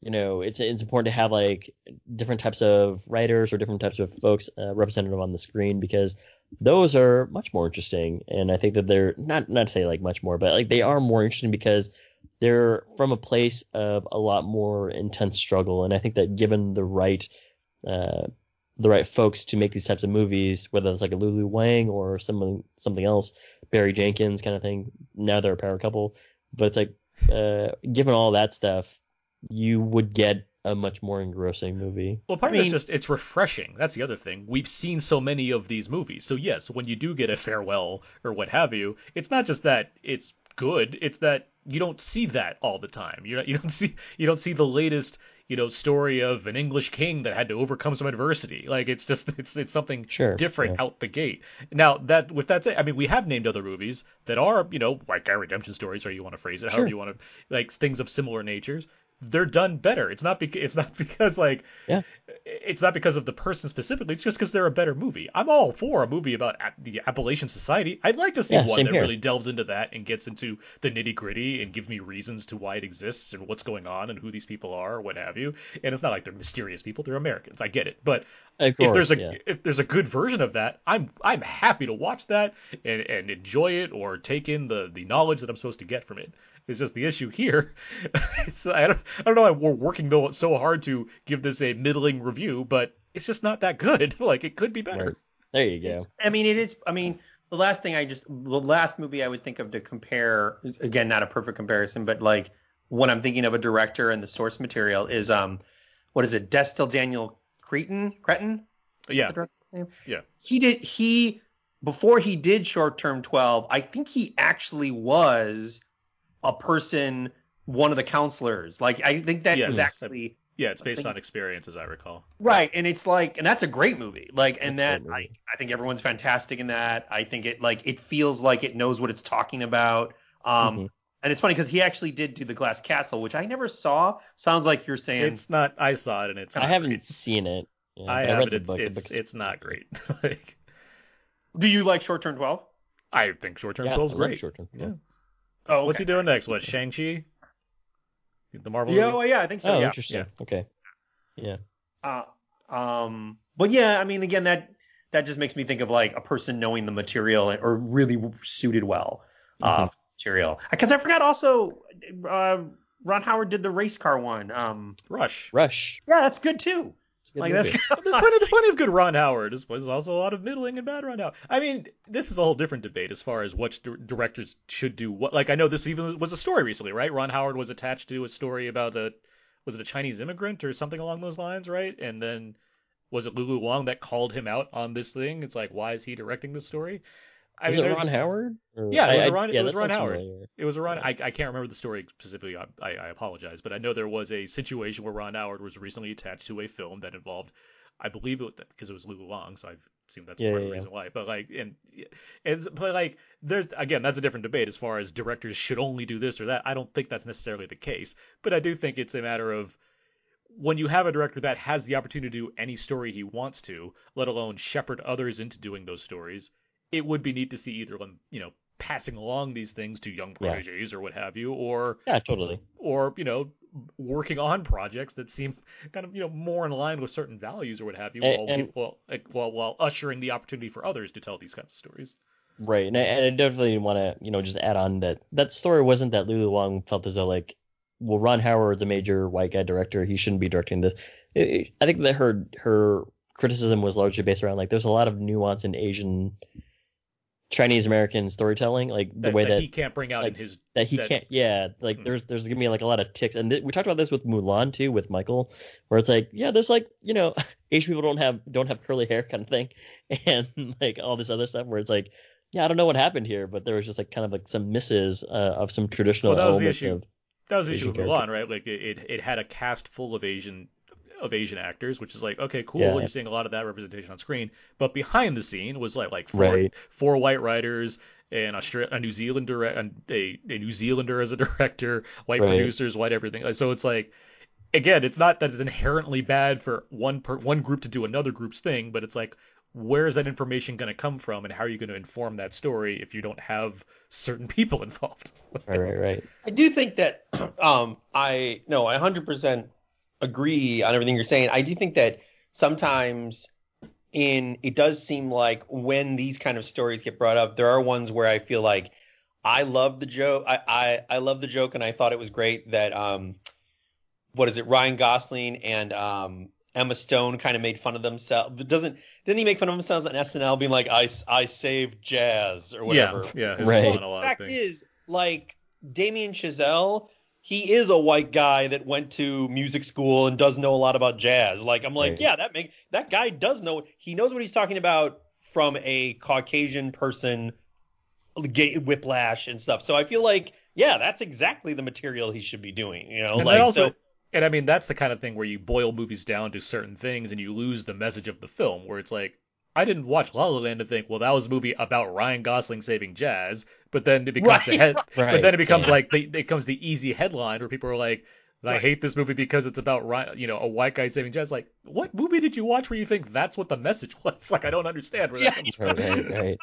you know, it's it's important to have like different types of writers or different types of folks uh, represented on the screen, because those are much more interesting. And I think that they're not not to say like much more, but like they are more interesting because they're from a place of a lot more intense struggle. And I think that given the right uh, the right folks to make these types of movies, whether it's like a Lulu Wang or someone something else, Barry Jenkins kind of thing, now they're a power couple. But it's like, uh, given all that stuff, you would get a much more engrossing movie. Well, part I mean, of it's just, it's refreshing. That's the other thing. We've seen so many of these movies. So yes, when you do get a farewell or what have you, it's not just that it's good, it's that you don't see that all the time. You you don't see you don't see the latest, you know, story of an English king that had to overcome some adversity. Like, it's just it's it's something sure, different yeah. out the gate. Now, that with that said, I mean, we have named other movies that are, you know, like our redemption stories, or you want to phrase it, sure. however you want to, like things of similar natures. They're done better. It's not because it's not because like yeah. it's not because of the person specifically. It's just because they're a better movie. I'm all for a movie about the Appalachian Society. I'd like to see yeah, one that here. really delves into that and gets into the nitty gritty and gives me reasons to why it exists and what's going on and who these people are, or what have you. And it's not like they're mysterious people. They're Americans. I get it. But of course, if there's a yeah. if there's a good version of that, I'm I'm happy to watch that and, and enjoy it or take in the the knowledge that I'm supposed to get from it. It's just the issue here. It's, I don't, I don't know why we're working though so hard to give this a middling review, but it's just not that good. Like, it could be better. Right. There you go. It's, I mean, it is. I mean, the last thing I just, the last movie I would think of to compare, again, not a perfect comparison, but like when I'm thinking of a director and the source material is, um, what is it? Destil Daniel Cretton? Cretton? Yeah. The director's name? Yeah. He did, he, before he did Short Term twelve, I think he actually was a person, one of the counselors. Like, I think that yes. was actually yeah, it's based on experience, as I recall. Right, and it's like, and that's a great movie. Like, and that's that I, I think everyone's fantastic in that. I think it like it feels like it knows what it's talking about. Um, mm-hmm. And it's funny because he actually did do The Glass Castle, which I never saw. Sounds like you're saying it's not. I saw it and it's. Not I haven't great. seen it. Yeah, I haven't. I read the book. It's, the book is... it's not great. Like, do you like Short Term twelve? I think Short Term yeah, twelve is great. Short Term, yeah. yeah. Oh, okay. What's he doing next? What, Shang-Chi? The Marvel yeah, movie? Oh, yeah, I think so. Oh, yeah. Interesting. Yeah. Okay. Yeah. Uh, um, but yeah, I mean, again, that that just makes me think of like a person knowing the material or really suited well uh, mm-hmm. material. Because I forgot also, uh, Ron Howard did the race car one. Um, Rush. Rush. Yeah, that's good too. Good like that's, there's, plenty, there's plenty of good Ron Howard. There's also a lot of middling and bad Ron Howard. I mean, this is a whole different debate as far as what directors should do. What, like, I know this even was a story recently, right? Ron Howard was attached to a story about a was it a Chinese immigrant or something along those lines, right? And then was it Lulu Wang that called him out on this thing? It's like, why is he directing this story? I was mean, it Ron Howard? Or... Yeah, it was I, a Ron, I, yeah, it was Ron Howard. Familiar. It was a Ron. I, I can't remember the story specifically. I, I, I apologize, but I know there was a situation where Ron Howard was recently attached to a film that involved, I believe it because it was Lulu Wang, so I assume that's yeah, part yeah, of the reason yeah. why. But like, and and but like, there's again, that's a different debate as far as directors should only do this or that. I don't think that's necessarily the case, but I do think it's a matter of when you have a director that has the opportunity to do any story he wants to, let alone shepherd others into doing those stories. It would be neat to see either one, you know, passing along these things to young proteges yeah. or what have you, or yeah, totally, or you know, working on projects that seem kind of you know more in line with certain values or what have you, and, while, and, while, while while ushering the opportunity for others to tell these kinds of stories. Right, and I, and I definitely want to you know just add on that that story wasn't that Lulu Wang felt as though like, well, Ron Howard's a major white guy director, he shouldn't be directing this. It, it, I think that her her criticism was largely based around like there's a lot of nuance in Asian. Chinese American storytelling, like the that, way that, that he can't bring out like, in his that he that, can't, yeah, like hmm. there's there's gonna be like a lot of ticks, and th- we talked about this with Mulan too, with Michael, where it's like, yeah, there's like you know, Asian people don't have don't have curly hair kind of thing, and like all this other stuff where it's like, yeah, I don't know what happened here, but there was just like kind of like some misses uh, of some traditional. Well, that was the issue. Of that was the Asian issue with Mulan, right? Like it, it it had a cast full of Asian. of Asian actors, which is like, okay, cool, yeah. You're seeing a lot of that representation on screen, but behind the scene was like like four, right. four white writers and Austra- a New Zealander a, a New Zealander as a director, white right. producers, white everything. So it's like, again, it's not that it's inherently bad for one per, one group to do another group's thing, but it's like, where is that information going to come from, and how are you going to inform that story if you don't have certain people involved? right, right, right. I do think that um I no I one hundred percent agree on everything you're saying. I do think that sometimes in it does seem like when these kind of stories get brought up, there are ones where I feel like I love the joke. I, I, I love the joke, and I thought it was great that um, what is it? Ryan Gosling and um, Emma Stone kind of made fun of themselves. Doesn't didn't he make fun of themselves on S N L, being like, I, I saved jazz or whatever? Yeah, yeah. Right. A lot the fact of is, like Damien Chazelle, he is a white guy that went to music school and does know a lot about jazz. Like I'm like, right. yeah, that make that guy does know. He knows what he's talking about from a Caucasian person. Whiplash and stuff. So I feel like, yeah, that's exactly the material he should be doing, you know. And like also, so and I mean that's the kind of thing where you boil movies down to certain things and you lose the message of the film, where it's like, I didn't watch La La Land and think, well, that was a movie about Ryan Gosling saving jazz, but then it becomes right, the head right, but then it becomes yeah. like the, it becomes the easy headline where people are like, I hate this movie because it's about Ryan, you know, a white guy saving jazz. Like, what movie did you watch where you think that's what the message was? Like, I don't understand where that comes from. Right, right.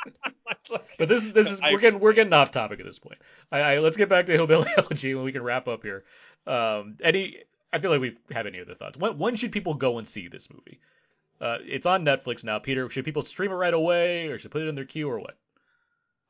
But this is this is we're getting we're getting off topic at this point. I, I let's get back to Hillbilly Elegy when we can wrap up here. Um, any, I feel like we have any other thoughts. When when should people go and see this movie? Uh, it's on Netflix now, Peter. Should people stream it right away, or should put it in their queue, or what?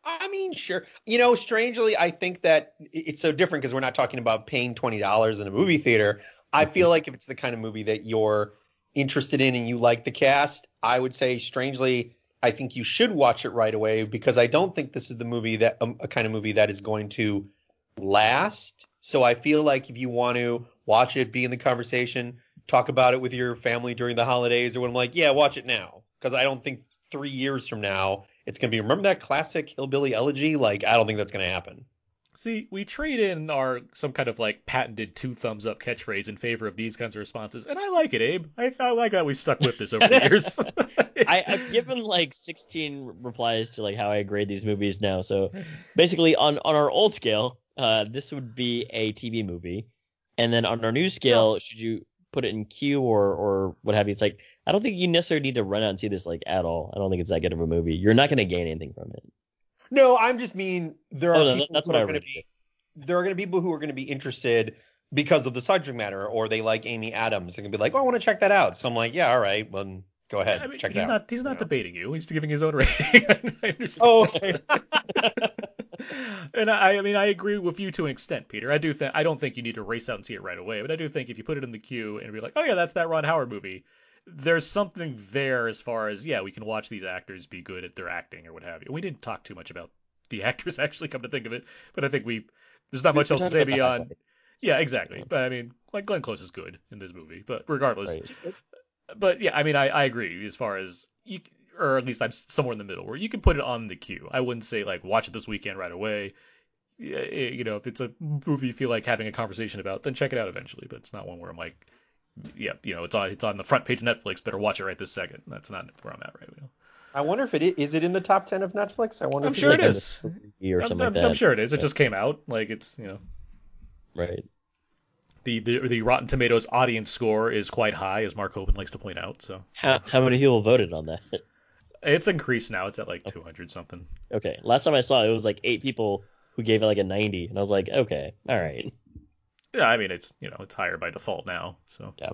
I mean, sure. You know, strangely, I think that it's so different because we're not talking about paying twenty dollars in a movie theater. I feel like if it's the kind of movie that you're interested in and you like the cast, I would say, strangely, I think you should watch it right away, because I don't think this is the movie that um, a kind of movie that is going to last. So I feel like if you want to watch it, be in the conversation, talk about it with your family during the holidays, or when I'm like, yeah, watch it now, because I don't think three years from now it's going to be, remember that classic Hillbilly Elegy? Like, I don't think that's going to happen. See, we trade in our some kind of like patented two thumbs up catchphrase in favor of these kinds of responses. And I like it, Abe. I, I like how we stuck with this over the years. I, I've given like sixteen replies to like how I grade these movies now. So basically on, on our old scale, uh, this would be a T V movie. And then on our new scale, oh. should you put it in queue or, or what have you? It's like, I don't think you necessarily need to run out and see this like at all. I don't think it's that good of a movie. You're not going to gain anything from it. No, I'm just mean there are oh, no, people that's who what are going to be there are going to be people who are going to be interested because of the subject matter, or they like Amy Adams. They're going to be like, "Oh, I want to check that out." So I'm like, "Yeah, all right, well, go ahead, I mean, check it out." He's not he's not you know? debating you. He's giving his own rating. I understand. Oh, okay. And I, I mean, I agree with you to an extent, Peter. I do think I don't think you need to race out and see it right away, but I do think if you put it in the queue and be like, "Oh yeah, that's that Ron Howard movie," there's something there as far as, yeah, we can watch these actors be good at their acting or what have you. We didn't talk too much about the actors, actually, come to think of it, but I think we there's not much else to say beyond. Yeah, exactly. But I mean, like Glenn Close is good in this movie, but regardless. Right. But yeah, I mean, I, I agree as far as you, or at least I'm somewhere in the middle where you can put it on the queue. I wouldn't say like watch it this weekend right away. You know, if it's a movie you feel like having a conversation about, then check it out eventually. But it's not one where I'm like, yeah, you know, it's on it's on the front page of Netflix. Better watch it right this second. That's not where I'm at right now. I wonder if it is, is it in the top ten of Netflix. I wonder. I'm if sure it is. Or I'm, I'm, like I'm sure it is. It just came out. Like it's you know. Right. The the the Rotten Tomatoes audience score is quite high, as Mark Hoban likes to point out. So. How how many people voted on that? It's increased now. It's at like two hundred something. Okay. Last time I saw it, it was like eight people who gave it like a ninety, and I was like, okay, all right. Yeah, I mean, it's, you know, it's higher by default now. So yeah.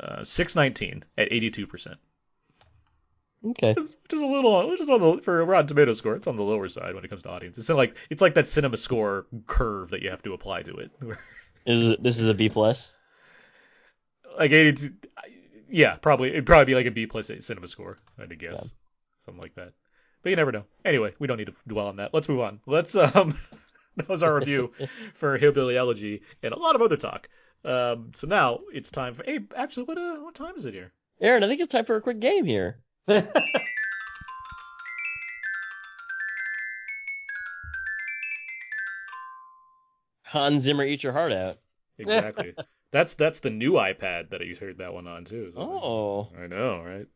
Uh, six nineteen at eighty-two percent. Okay. Which is a little, which is on the, for a Rotten Tomatoes score, it's on the lower side when it comes to audience. It's like, it's like that cinema score curve that you have to apply to it. Is it, this is a B plus? Like eighty-two, yeah, probably. It'd probably be like a B plus cinema score, I'd guess. Yeah. Something like that. But you never know. Anyway, we don't need to dwell on that. Let's move on. Let's, um... That was our review for Hillbilly Elegy and a lot of other talk. Um, so now it's time for... Hey, actually, what uh, what time is it here? Aaron, I think it's time for a quick game here. Hans Zimmer, eat your heart out. Exactly. That's that's the new iPad that I heard that one on, too. Oh. It? I know, right?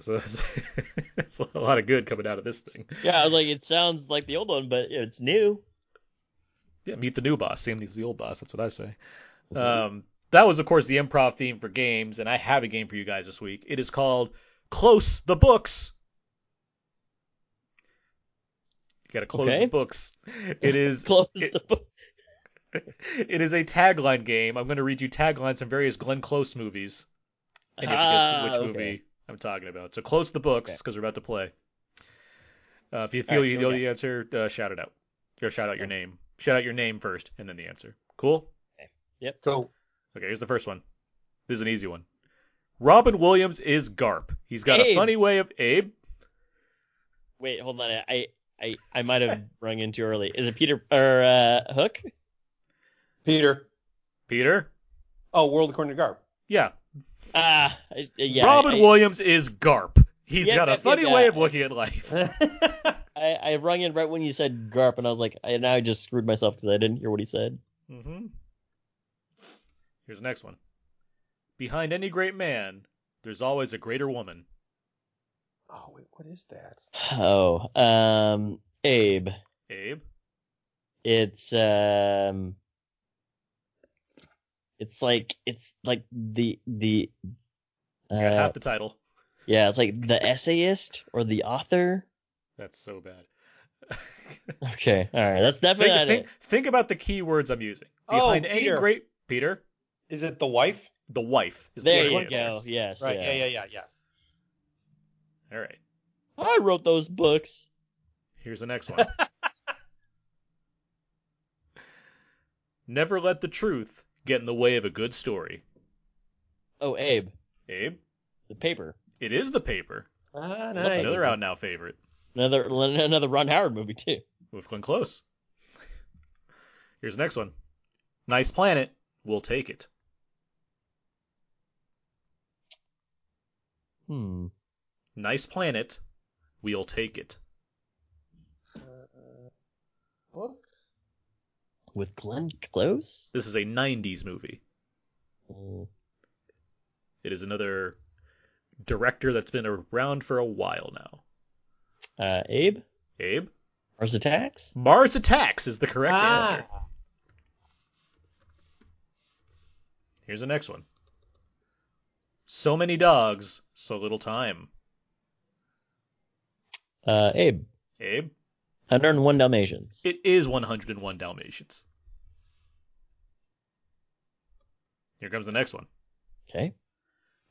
So it's, it's a lot of good coming out of this thing. Yeah, I was like, it sounds like the old one, but it's new. Yeah, meet the new boss, same as the old boss. That's what I say. Mm-hmm. Um, that was, of course, the improv theme for games, and I have a game for you guys this week. It is called Close the Books. You gotta close okay. the books. It is close it, the book. It is a tagline game. I'm gonna read you taglines from various Glenn Close movies, and you have to guess ah, which okay. movie I'm talking about. So close the books, because okay. we're about to play. Uh, if you feel right, you know the answer, uh, shout it out. Or shout out your Sounds name. Good. Shout out your name first and then the answer. Cool? Okay. Yep. Cool. Okay, here's the first one. This is an easy one. Robin Williams is Garp. He's got Abe. a funny way of Abe. Wait, hold on. I I, I might have rung in too early. Is it Peter or uh, Hook? Peter. Peter? Oh, World According to Garp. Yeah. Uh, yeah Robin I, I, Williams is Garp. He's yeah, got a funny yeah, way of looking at life. I, I rung in right when you said Garp, and I was like, I, now I just screwed myself because I didn't hear what he said. Mm-hmm. Here's the next one. Behind any great man, there's always a greater woman. Oh, wait, what is that? Oh, um, Abe. Abe? It's, um... It's like it's like the the uh, yeah, half the title. Yeah, it's like the essayist or the author. That's so bad. Okay, all right, that's definitely think, think, think about the key words I'm using. Behind oh, any Peter. great Peter. Is it the wife? The wife. Is there the you go. Answers. Yes. Right. Yeah. yeah. Yeah. Yeah. Yeah. All right. I wrote those books. Here's the next one. Never let the truth get in the way of a good story. Oh, Abe. Abe? The Paper. It is The Paper. Ah, nice. Another Out Now favorite. Another another Ron Howard movie, too. With Glenn Close. Here's the next one. Nice planet. We'll take it. Hmm. Nice planet. We'll take it. Uh, book? With Glenn Close? This is a nineties movie. Oh. It is another director that's been around for a while now. Uh, Abe? Abe? Mars Attacks? Mars Attacks is the correct ah. answer. Here's the next one. So many dogs, so little time. Uh, Abe. Abe? one oh one Dalmatians. It is one hundred and one Dalmatians. Here comes the next one. Okay.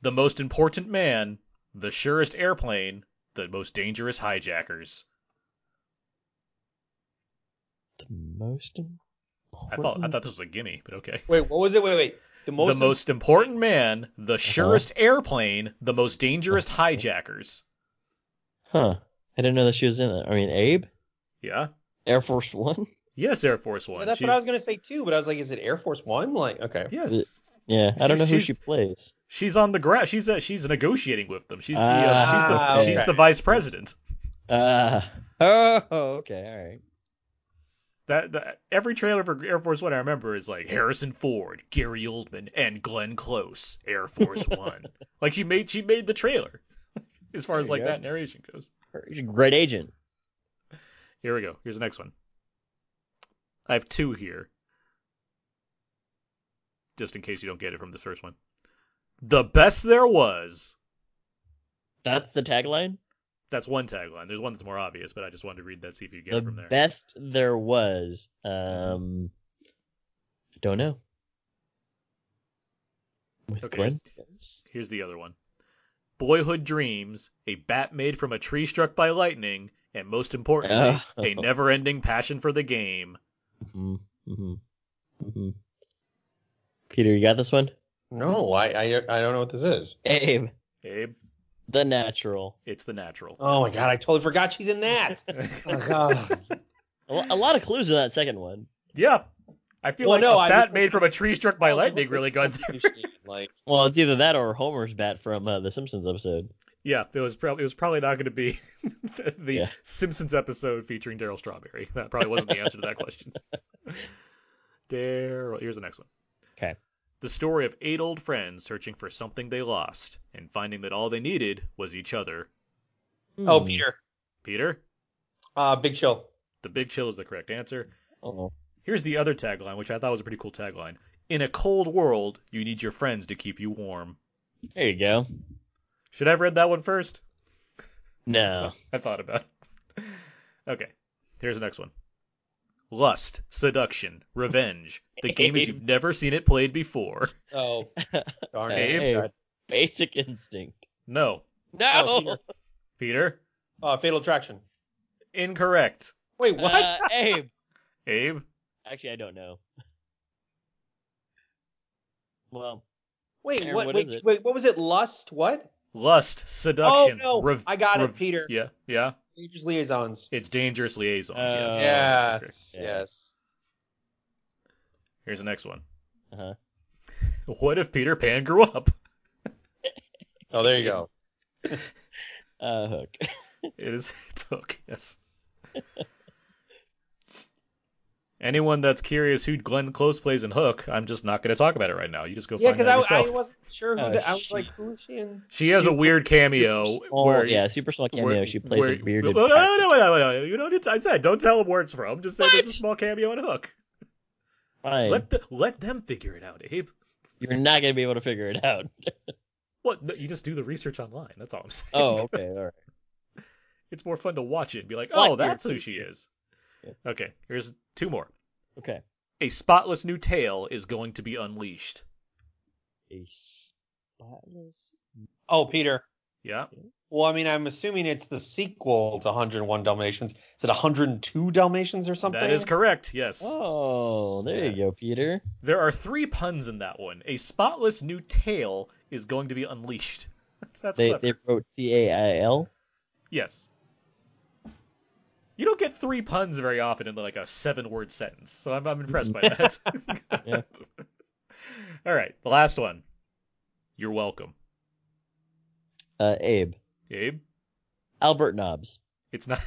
The most important man, the surest airplane, the most dangerous hijackers. The most important... I thought, I thought this was a gimme, but okay. Wait, what was it? Wait, wait. The most, the most important man, the surest uh-huh. airplane, the most dangerous hijackers. Huh. I didn't know that she was in it. I mean, Abe? Yeah. Air Force One? Yes, Air Force One. Yeah, that's she's... what I was going to say, too, but I was like, is it Air Force One? Like, okay. Yes. It, yeah, I don't know who she plays. She's on the ground. She's uh, she's negotiating with them. She's the uh, she's the okay. she's the vice president. Uh, oh, okay, all right. That, that every trailer for Air Force One I remember is like Harrison Ford, Gary Oldman, and Glenn Close, Air Force One. Like she made she made the trailer as far as like go. that narration goes. She's a great agent. Here we go. Here's the next one. I have two here. Just in case you don't get it from the first one. The best there was. That's the tagline? That's one tagline. There's one that's more obvious, but I just wanted to read that, see if you get the it from there. The best there was. Um, don't know. With okay, Glenn? Here's, here's the other one. Boyhood dreams, a bat made from a tree struck by lightning, and most importantly, oh. a never-ending passion for the game. Mm-hmm. Mm-hmm. Mm-hmm. Peter, you got this one? No, I, I I don't know what this is. Abe. Abe. The Natural. It's The Natural. Oh, my God. I totally forgot she's in that. Oh, God. A lot of clues in that second one. Yeah. I feel well, like no, a bat made like, from a tree struck by lightning really got there. Like, well, it's either that or Homer's bat from uh, the Simpsons episode. Yeah, it was probably it was probably not going to be the, the yeah. Simpsons episode featuring Daryl Strawberry. That probably wasn't the answer to that question. Daryl, here's the next one. Okay. The story of eight old friends searching for something they lost and finding that all they needed was each other. Oh, Peter. Peter? Uh, Big Chill. The Big Chill is the correct answer. Oh. Here's the other tagline, which I thought was a pretty cool tagline. In a cold world, you need your friends to keep you warm. There you go. Should I have read that one first? No. I thought about it. Okay. Here's the next one. Lust, seduction, revenge. The game is you've never seen it played before. Oh. Darn it. Basic Instinct. No. No. Oh, Peter. Peter? Uh, Fatal Attraction. Incorrect. Wait, what? Uh, Abe. Abe? Actually, I don't know. Well. Wait, Aaron, what, what wait, is it? wait, what was it? Lust, what? Lust, seduction. Oh, no. Rev- I got it, rev- Peter. Yeah, yeah. Dangerous Liaisons. It's Dangerous Liaisons, uh, yes. Yes, yeah. yes. Here's the next one. Uh-huh. What if Peter Pan grew up? Oh, there you go. uh, Hook. It is, it's Hook, yes. Anyone that's curious who Glenn Close plays in Hook, I'm just not going to talk about it right now. You just go yeah, find out I, yourself. Yeah, because I wasn't sure who uh, the, I was she, like, who is she in? She has super, a weird cameo. Small, where, yeah, super small cameo. Where, she plays where, a bearded... No, no, no, no, no, no. You know what I said? Don't tell them where it's from. Just say what? There's a small cameo in Hook. Fine. Let, the, let them figure it out, Abe. You're not going to be able to figure it out. What? No, you just do the research online. That's all I'm saying. Oh, okay. All right. It's more fun to watch it and be like, oh, what? That's who she is. Yeah. Okay, here's two more. Okay. A spotless new tale is going to be unleashed. A spotless... Oh, Peter. Yeah? Well, I mean, I'm assuming it's the sequel to one oh one Dalmatians. Is it one oh two Dalmatians or something? That is correct, yes. Oh, there yes. you go, Peter. There are three puns in that one. A spotless new tale is going to be unleashed. That's, that's they, clever. They wrote T A I L? Yes. You don't get three puns very often in like a seven-word sentence, so I'm, I'm impressed by that. Yeah. All right, the last one. You're welcome. Uh, Abe. Abe? Albert Nobbs. It's not.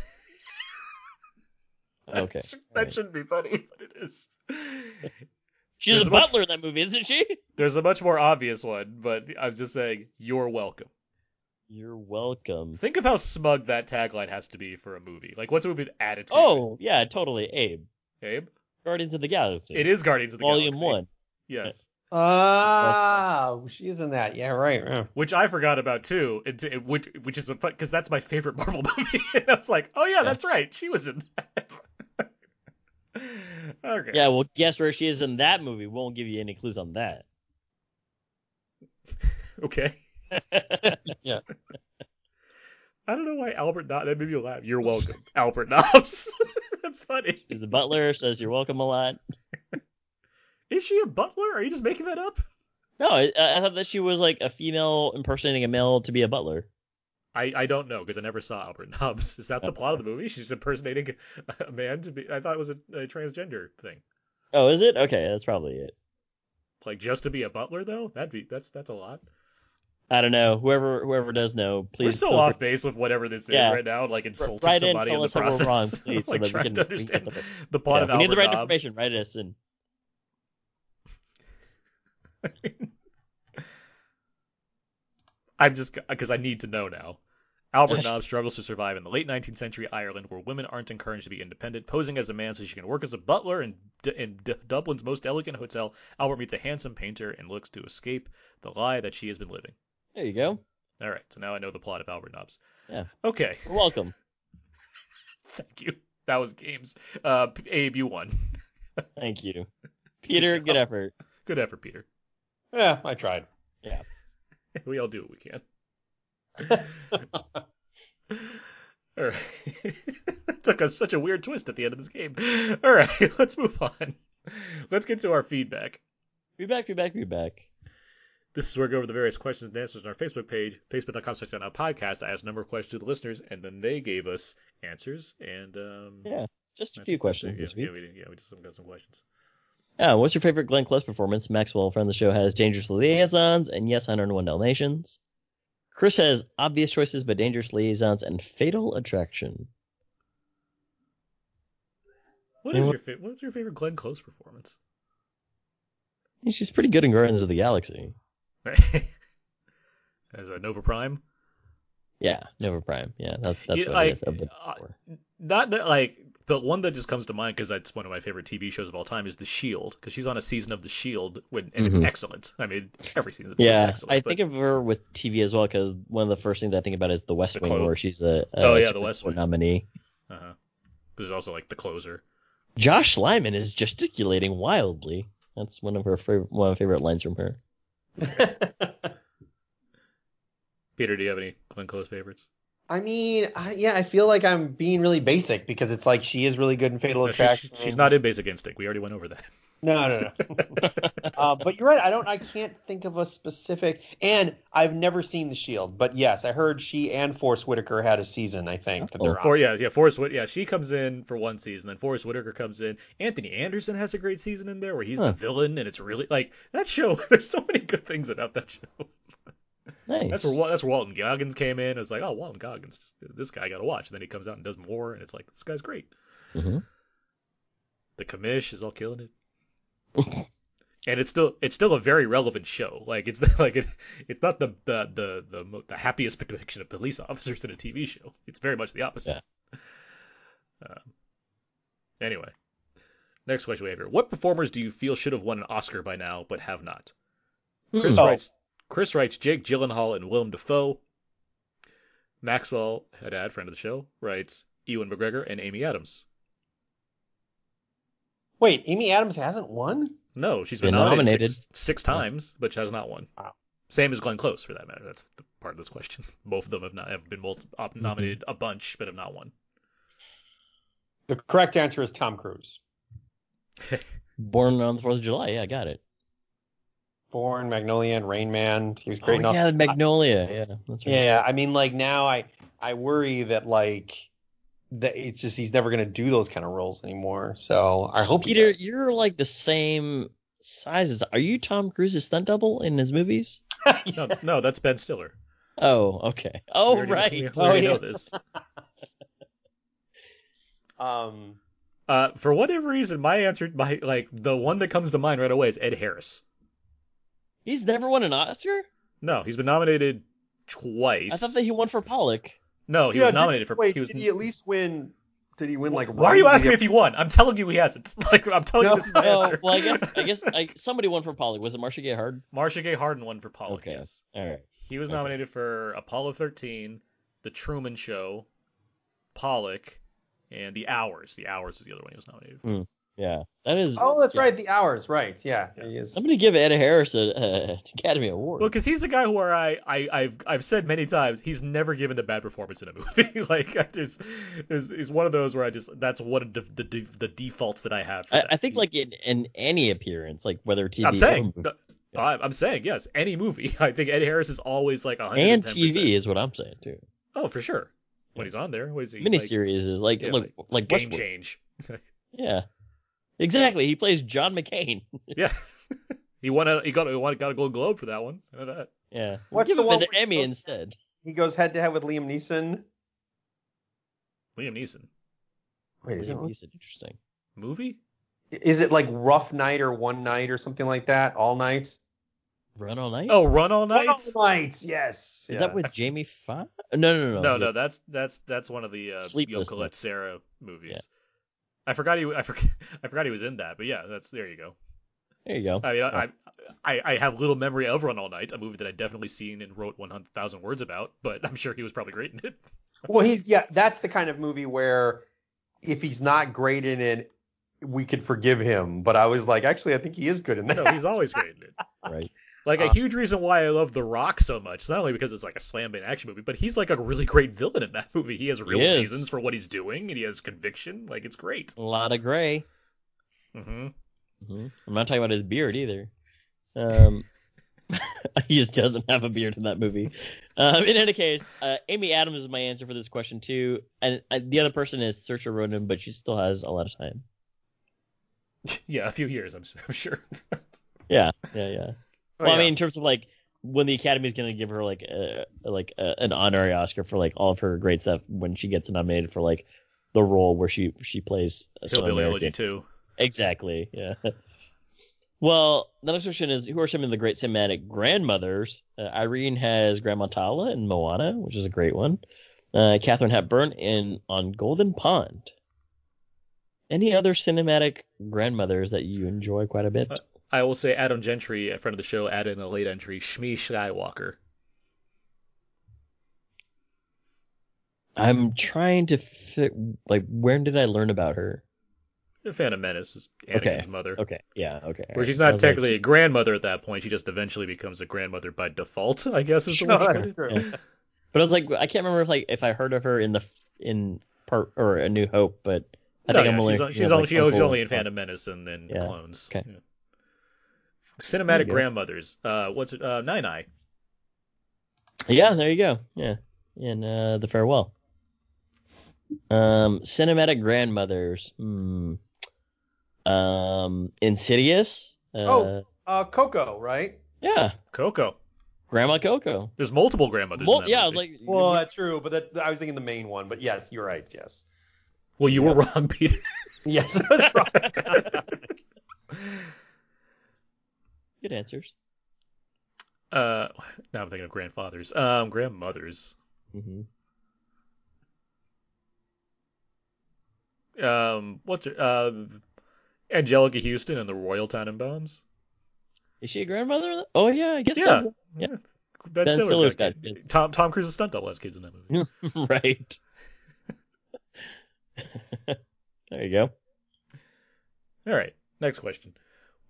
Okay. That, should, that right. shouldn't be funny, but it is. She's There's a butler much... in that movie, isn't she? There's a much more obvious one, but I'm just saying, you're welcome. You're welcome. Think of how smug that tagline has to be for a movie. Like, what's a movie with attitude? Oh, yeah, totally. Abe. Abe? Guardians of the Galaxy. It is Guardians of the Volume Galaxy. Volume one. Yes. Ah, oh, she's in that. Yeah, right. Yeah. Which I forgot about, too, it, it, which, which is a fun, because that's my favorite Marvel movie. And I was like, oh, yeah, yeah, that's right. She was in that. Okay. Yeah, well, guess where she is in that movie. We won't give you any clues on that. Okay. Yeah. I don't know why Albert Nobbs. That made me laugh. You're welcome, Albert Nobbs. That's funny. She's a butler. Says you're welcome a lot. Is she a butler? Are you just making that up? No, I, I thought that she was like a female impersonating a male to be a butler. I, I don't know because I never saw Albert Nobbs. Is that the plot of the movie? She's impersonating a man to be. I thought it was a, a transgender thing. Oh, is it? Okay, that's probably it. Like just to be a butler though, that'd be that's that's a lot. I don't know. Whoever whoever does know, please. We're so off base with whatever this is yeah. right now, like insulting right somebody in, in the process. We're wrong, please, like so trying we can, to understand we can the, the plot yeah, of Albert Nobbs. We need the right Nobbs. Information. Write us in. I'm just because I need to know now. Albert Nobbs struggles to survive in the late nineteenth century Ireland, where women aren't encouraged to be independent. Posing as a man so she can work as a butler in, D- in D- Dublin's most elegant hotel, Albert meets a handsome painter and looks to escape the lie that she has been living. There you go. All right, so now I know the plot of Albert Nobbs. Yeah. Okay. You're welcome. Thank you. That was games. Uh, Abe, you won. Thank you, Peter. Good, good effort. Good effort, Peter. Yeah, I tried. Yeah. We all do what we can. All right. That took us such a weird twist at the end of this game. All right, let's move on. Let's get to our feedback. Feedback, feedback, feedback. This is where we go over the various questions and answers on our Facebook page, facebook.com slash out podcast. I asked a number of questions to the listeners, and then they gave us answers. And um, yeah, just a few questions this week. Yeah, we, yeah, we just got some questions. Yeah, what's your favorite Glenn Close performance? Maxwell, friend of the show, has Dangerous Liaisons, and yes, one oh one Dalmatians. Chris has Obvious Choices, but Dangerous Liaisons and Fatal Attraction. What is your fa- What's your favorite Glenn Close performance? She's pretty good in Guardians of the Galaxy. As a Nova Prime? Yeah, Nova Prime. Yeah, that's that's yeah, what I, it is. Of the uh, not that, like, but one that just comes to mind because that's one of my favorite T V shows of all time is The Shield, because she's on a season of The Shield when and mm-hmm. it's excellent. I mean, every season of The Shield is excellent. Yeah, I but... think of her with T V as well because one of the first things I think about is The West the Wing, Clo- where she's a, a oh yeah the West Wing nominee. Uh huh. There's also like The Closer. Josh Lyman is gesticulating wildly. That's one of her favorite, one of my favorite lines from her. Peter, do you have any Glenn Close favorites? I mean, I, yeah, I feel like I'm being really basic because it's like she is really good in Fatal no, Attraction. She's, she's not in Basic Instinct. We already went over that. No, no, no. uh, but you're right. I don't. I can't think of a specific. And I've never seen The Shield. But yes, I heard she and Forrest Whitaker had a season. I think that they're oh, on. Yeah, yeah. Forrest. Yeah, she comes in for one season, then Forrest Whitaker comes in. Anthony Anderson has a great season in there where he's huh. the villain, and it's really like that show. There's so many good things about that show. Nice. That's where that's where Walton Goggins came in. It's like, oh, Walton Goggins, this guy I gotta watch. And then he comes out and does more, and it's like, this guy's great. Mm-hmm. The commish is all killing it. And it's still it's still a very relevant show. Like it's not, like it, it's not the the the the, the happiest depiction of police officers in a T V show. It's very much the opposite. Yeah. Um, anyway, next question we have here: what performers do you feel should have won an Oscar by now but have not? Chris oh. writes. Chris writes Jake Gyllenhaal and Willem Dafoe. Maxwell, Haddad, friend of the show, writes Ewan McGregor and Amy Adams. Wait, Amy Adams hasn't won? No, she's been, been nominated, nominated. Six, six times, but has not won. Wow. Same as Glenn Close, for that matter. That's the part of this question. Both of them have not have been multi- op- nominated mm-hmm. a bunch, but have not won. The correct answer is Tom Cruise. Born on the Fourth of July. Yeah, I got it. Born, Magnolia, and Rain Man. He was great. Oh, enough. Yeah, Magnolia. Yeah, that's right. Yeah, I mean, like now I, I worry that like, that it's just he's never gonna do those kind of roles anymore. So I hope. Peter, you're like the same size as. Are you Tom Cruise's stunt double in his movies? no, no, that's Ben Stiller. Oh, okay. Oh, we already, right. We, we already oh, yeah. know this. um, uh, for whatever reason, my answer, my like the one that comes to mind right away is Ed Harris. He's never won an Oscar? No, he's been nominated twice. I thought that he won for Pollock. No, he yeah, was nominated did, for. Wait, he was, did he at least win? Did he win like? Why are you asking me if he won? I'm telling you he hasn't. Like I'm telling no, you this is my no, answer. Well, I guess I guess I, somebody won for Pollock. Was it Marcia Gay Harden? Marcia Gay Harden won for Pollock. Okay. Yes. All right. He was nominated okay. for Apollo thirteen, The Truman Show, Pollock, and The Hours. The Hours is the other one he was nominated for. Mm. Yeah, that is. Oh, that's yeah. right. The Hours, right? Yeah, yeah. He is. I'm gonna give Ed Harris an uh, Academy Award. Well, because he's the guy who are I, I, I've, I've said many times he's never given a bad performance in a movie. Like, I just, is, is one of those where I just that's one of the the, the defaults that I have. For I, that. I think like in, in any appearance, like whether T V. I'm saying, or movie. No, I'm saying yes, any movie. I think Ed Harris is always like one hundred ten percent. And T V is what I'm saying too. Oh, for sure. When he's on there, what is he? Miniseries like, is like yeah, like, like Game Westwood. Change. Yeah. Exactly, he plays John McCain. Yeah, he won. A, he got. He won, got a Golden Globe for that one. I know that. Yeah. What's we'll give the one? An Emmy goes, instead. He goes head to head with Liam Neeson. Liam Neeson. Wait, is Liam Neeson interesting? Movie? Is it like Rough Night or One Night or something like that? All Night. Run All Night. Oh, Run All Night. Run All Night. Yes. Is yeah. that with Jamie Foxx? No, no, no, no. No, yeah. no. That's that's that's one of the uh, Yoko Sarah movies. Yeah. I forgot he I forgot, I forgot he was in that, but yeah, that's there you go. There you go. I mean, I, I I have little memory of Run All Night, a movie that I definitely seen and wrote one hundred thousand words about, but I'm sure he was probably great in it. Well, he's yeah, that's the kind of movie where if he's not great in it, we could forgive him. But I was like, actually, I think he is good in that. No, he's always great in it. Right. Like um, a huge reason why I love The Rock so much, it's not only because it's like a slam bang action movie, but he's like a really great villain in that movie. He has real he reasons for what he's doing, and he has conviction. Like it's great. A lot of gray. Mm-hmm. Mm-hmm. I'm not talking about his beard either. Um, he just doesn't have a beard in that movie. Um, in any case, uh, Amy Adams is my answer for this question too, and uh, the other person is Saoirse Ronan, but she still has a lot of time. Yeah, a few years, I'm, I'm sure. yeah, yeah, yeah. Well, oh, yeah. I mean, in terms of like when the Academy is going to give her like a, like a, an honorary Oscar for like all of her great stuff when she gets nominated for like the role where she she plays a Hillbilly Elegy too. Exactly. Yeah. Well, the next question is who are some of the great cinematic grandmothers? Uh, Irene has Grandma Tala in Moana, which is a great one. Uh, Katharine Hepburn in on Golden Pond. Any other cinematic grandmothers that you enjoy quite a bit? Uh- I will say Adam Gentry, a friend of the show, added in a late entry, Shmi Skywalker. I'm trying to fit, like, when did I learn about her? The Phantom Menace is Anakin's okay. mother. Okay, yeah, okay. Where she's not technically like... a grandmother at that point. She just eventually becomes a grandmother by default, I guess. Is the no, that's true. Yeah. But I was like, I can't remember if like if I heard of her in the in part or A New Hope, but I no, think yeah, I'm only she's, she's know, only like she was only in Phantom Menace and then yeah. Clones. Okay. Yeah. Cinematic grandmothers. Uh, what's it? Uh, Nine Eye. Yeah, there you go. Yeah, in uh, The Farewell. Um, cinematic grandmothers. Hmm. Um, Insidious. Uh, oh, uh, Coco, right? Yeah, Coco. Grandma Coco. There's multiple grandmothers. Mul- in that yeah, movie. like well, that's true, but that, I was thinking the main one. But yes, you're right. Yes. Well, you yeah. were wrong, Peter. Yes, I was wrong. Good answers. Uh, now I'm thinking of grandfathers. Um, grandmothers. Mm-hmm. Um, what's her? Uh, Angelica Houston and the Royal Tenenbaums. Is she a grandmother? Oh yeah, I guess. Yeah. So. Yeah. yeah. Ben, ben Stiller's got kids. Tom Tom Cruise's stunt double has kids in that movie. Right. There you go. All right. Next question.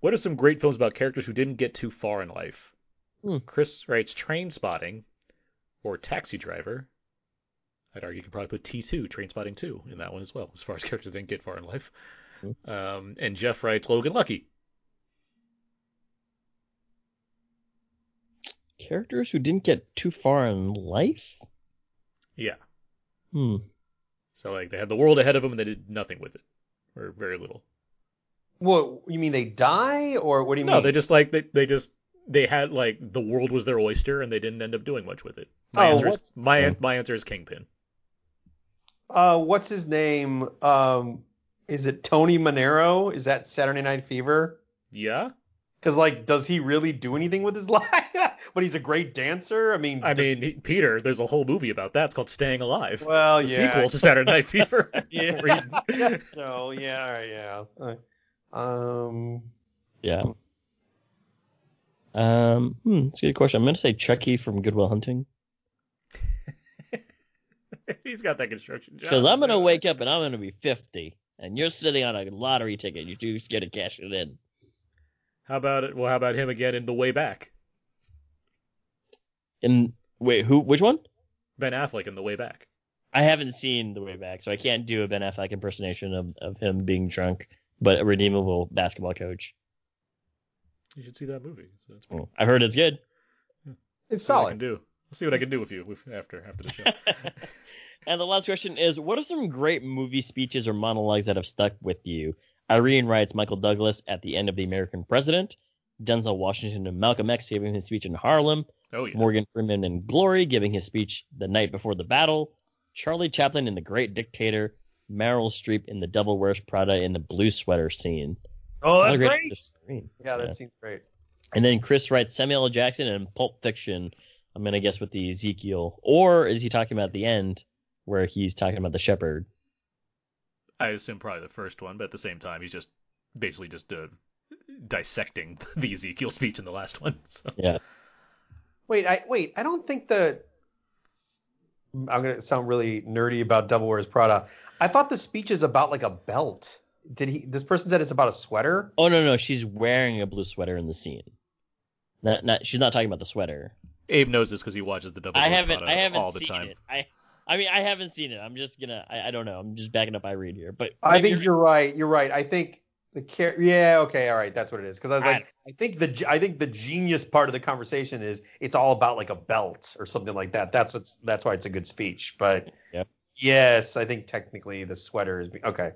What are some great films about characters who didn't get too far in life? Hmm. Chris writes Trainspotting or Taxi Driver. I'd argue you could probably put T two, Trainspotting two, in that one as well, as far as characters didn't get far in life. Hmm. Um, and Jeff writes Logan Lucky. Characters who didn't get too far in life? Yeah. Hmm. So, like, they had the world ahead of them and they did nothing with it, or very little. What, you mean they die, or what do you no, mean? No, they just, like, they, they just, they had, like, the world was their oyster and they didn't end up doing much with it. My, oh, answer, is, my, oh. my answer is Kingpin. Uh, what's his name? Um, is it Tony Manero? Is that Saturday Night Fever? Yeah. Because, like, does he really do anything with his life? But he's a great dancer. I mean, I does... mean, he, Peter, there's a whole movie about that. It's called Staying Alive. Well, the yeah. sequel to Saturday Night Fever. yeah. So, yeah, yeah. Right. Um. Yeah. Um. Hmm, that's a good question. I'm gonna say Chucky from Good Will Hunting. He's got that construction job. Because I'm gonna wake up and I'm gonna be fifty, and you're sitting on a lottery ticket. You're too scared to cash it in. How about it? Well, how about him again in The Way Back? In wait, who? Which one? Ben Affleck in The Way Back. I haven't seen The Way Back, so I can't do a Ben Affleck impersonation of, of him being drunk, but a redeemable basketball coach. You should see that movie. So that's cool. I've heard it's good. Yeah. It's see solid. I can do. We'll see what I can do with you after after the show. And the last question is: what are some great movie speeches or monologues that have stuck with you? Irene writes Michael Douglas at the end of The American President. Denzel Washington and Malcolm X giving his speech in Harlem. Oh, yeah. Morgan Freeman in Glory giving his speech the night before the battle. Charlie Chaplin in The Great Dictator. Meryl Streep in The Devil Wears Prada in the blue sweater scene. Oh, that's great. great. Yeah, that yeah. seems great. And then Chris writes Samuel L. Jackson in Pulp Fiction. I'm going to guess with the Ezekiel. Or is he talking about the end where he's talking about the shepherd? I assume probably the first one, but at the same time, he's just basically just uh, dissecting the Ezekiel speech in the last one. So. Yeah. Wait, I wait. I don't think the. I'm gonna sound really nerdy about Devil Wears Prada. I thought the speech is about like a belt. Did he? This person said it's about a sweater. Oh no, no, she's wearing a blue sweater in the scene. Not, not. She's not talking about the sweater. Abe knows this because he watches the Devil Wears Prada I haven't all the seen time. It. I, I mean, I haven't seen it. I'm just gonna. I, I don't know. I'm just backing up Irene here, but I think you're, you're right. You're right. I think. The care, yeah, okay, all right, that's what it is. Because I was like, I, I think the I think the genius part of the conversation is it's all about like a belt or something like that. That's what's that's why it's a good speech. But yep. yes, I think technically the sweater is okay.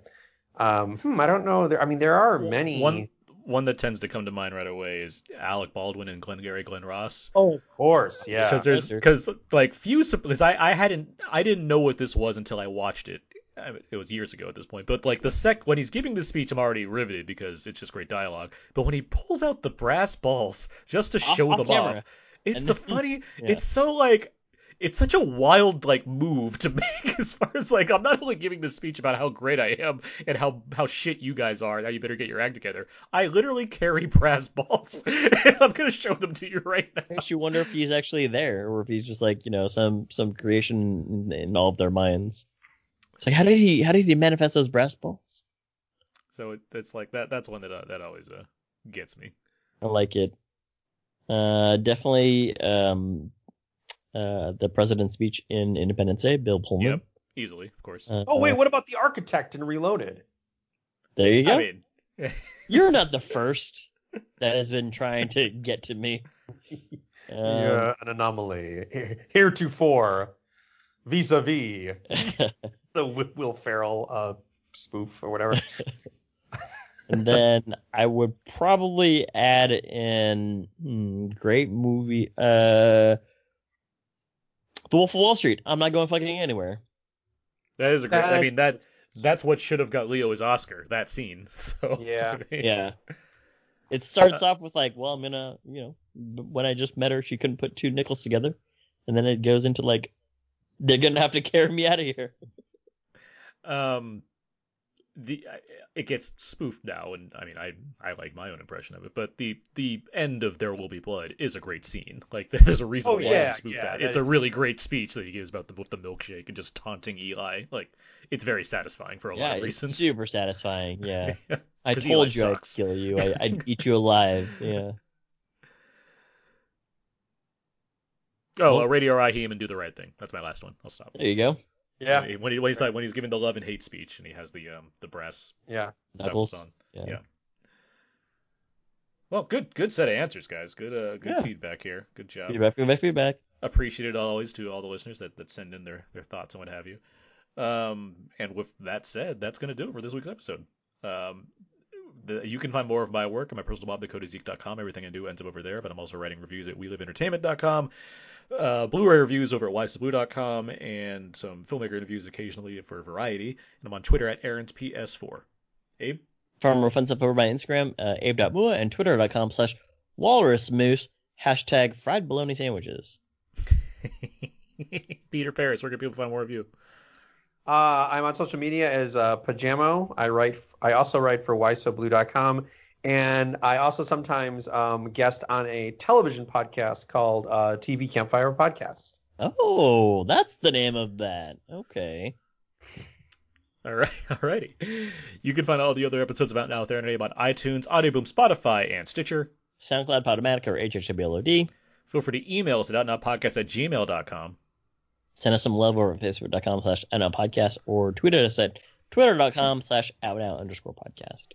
Um, hmm, I don't know. There, I mean, there are many. One one that tends to come to mind right away is Alec Baldwin and Glengarry Glen Ross. Oh, of course, yeah. Because there's because like few because I I hadn't I didn't know what this was until I watched it. I mean, it was years ago at this point, but like the sec when he's giving this speech, I'm already riveted because it's just great dialogue. But when he pulls out the brass balls just to off, show off them camera. off, it's and the then, funny. Yeah. It's so like it's such a wild like move to make as far as like I'm not only giving this speech about how great I am and how how shit you guys are and how you better get your act together. I literally carry brass balls and I'm gonna show them to you right now. Makes you wonder if he's actually there or if he's just like you know some some creation in all of their minds. It's like how did he how did he manifest those brass balls? So it, it's like that that's one that uh, that always uh, gets me. I like it. Uh, definitely. Um, uh, the president's speech in Independence Day, Bill Pullman. Yep, easily, of course. Uh, oh, wait, what about The Architect in Reloaded? There you go. I mean, you're not the first that has been trying to get to me. Um, You're an anomaly. Heretofore, vis-a-vis the Will Ferrell uh, spoof or whatever. And then I would probably add in hmm, great movie, uh, The Wolf of Wall Street. I'm not going fucking anywhere. That is a great. That's, I mean, that's that's what should have got Leo his Oscar. That scene. So yeah, I mean, yeah. It starts off with like, well, I'm gonna, you know, when I just met her, she couldn't put two nickels together, and then it goes into like, they're gonna have to carry me out of here. Um. The it gets spoofed now, and I mean, I I like my own impression of it, but the the end of There Will Be Blood is a great scene. Like, there's a reason oh, why yeah, spoofed yeah, that. that. It's a really great speech that he gives about the with the milkshake and just taunting Eli. Like, it's very satisfying for a yeah, lot of reasons. It's super satisfying. Yeah, yeah. I told Eli you sucks. I'd kill you. I, I'd eat you alive. Yeah. Oh, well, Radio Raheem and Do the Right Thing. That's my last one. I'll stop. There you go. Yeah. When he when he's, like, when he's giving the love and hate speech and he has the um the brass yeah knuckles on. Yeah. yeah. Well, good good set of answers, guys. Good uh good yeah. feedback here. Good job. Feedback, feedback, feedback. Appreciated always to all the listeners that, that send in their, their thoughts and what have you. Um and with that said, that's gonna do it for this week's episode. Um the, you can find more of my work at my personal blog, the code is geek dot com. Everything I do ends up over there, but I'm also writing reviews at we live entertainment dot com. Uh, Blu-ray reviews over at wise the blue dot com and some filmmaker interviews occasionally for Variety. And I'm on Twitter at Aaron's P S four. Abe? Farmer Offensive over my Instagram, uh, abe dot mua, and twitter dot com slash walrusmoose, hashtag fried bologna sandwiches. Peter Paris, where can people find more of you? Uh, I'm on social media as uh, Pajamo. I write. F- I also write for why so blue dot com. And I also sometimes um, guest on a television podcast called uh, T V Campfire Podcast. Oh, that's the name of that. Okay. All right. All righty. You can find all the other episodes of Out Now with Aaron and Abe on iTunes, Audioboom, Spotify, and Stitcher. SoundCloud, Podomatic, or H H W L O D. Feel free to email us at outnowpodcast at gmail dot com. Send us some love over at facebook dot com slash outnowpodcast or tweet at us at twitter dot com slash outnow underscore podcast.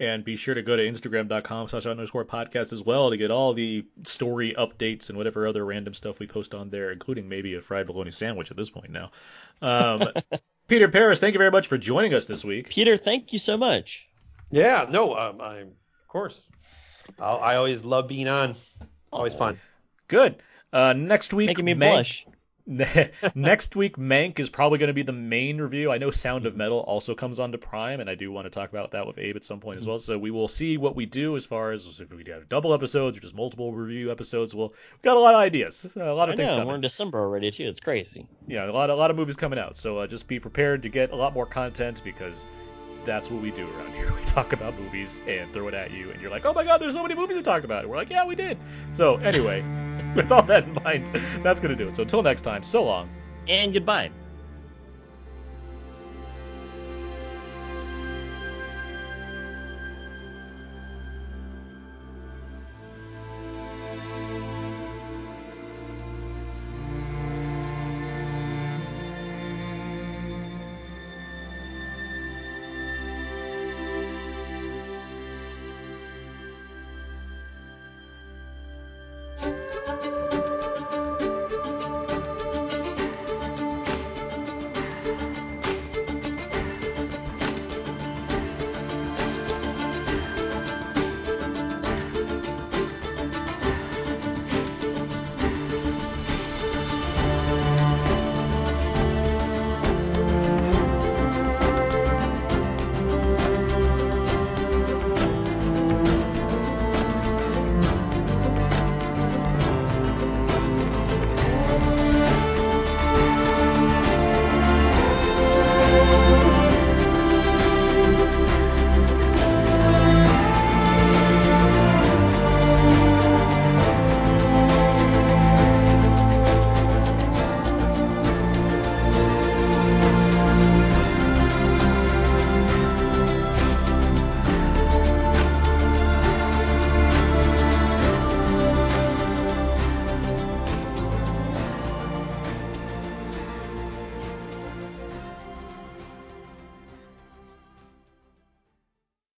And be sure to go to Instagram dot com slash underscore podcast as well to get all the story updates and whatever other random stuff we post on there, including maybe a fried bologna sandwich at this point now. Um, Peter Paris, thank you very much for joining us this week. Peter, thank you so much. Yeah, no, um, I, of course. I'll, I always love being on. Always fun. Good. Uh, next week. Making me Mank, blush. Next week, Mank is probably going to be the main review. I know Sound of Metal also comes on to Prime, and I do want to talk about that with Abe at some point as well. So we will see what we do as far as if we have double episodes or just multiple review episodes. We'll we've got a lot of ideas, a lot of I things. Know, coming. We're in December already too. It's crazy. Yeah, a lot, a lot of movies coming out. So uh, just be prepared to get a lot more content because that's what we do around here. We talk about movies and throw it at you, and you're like, oh my god, there's so many movies to talk about. And we're like, yeah, we did. So anyway. With all that in mind, that's going to do it. So until next time, so long. And goodbye.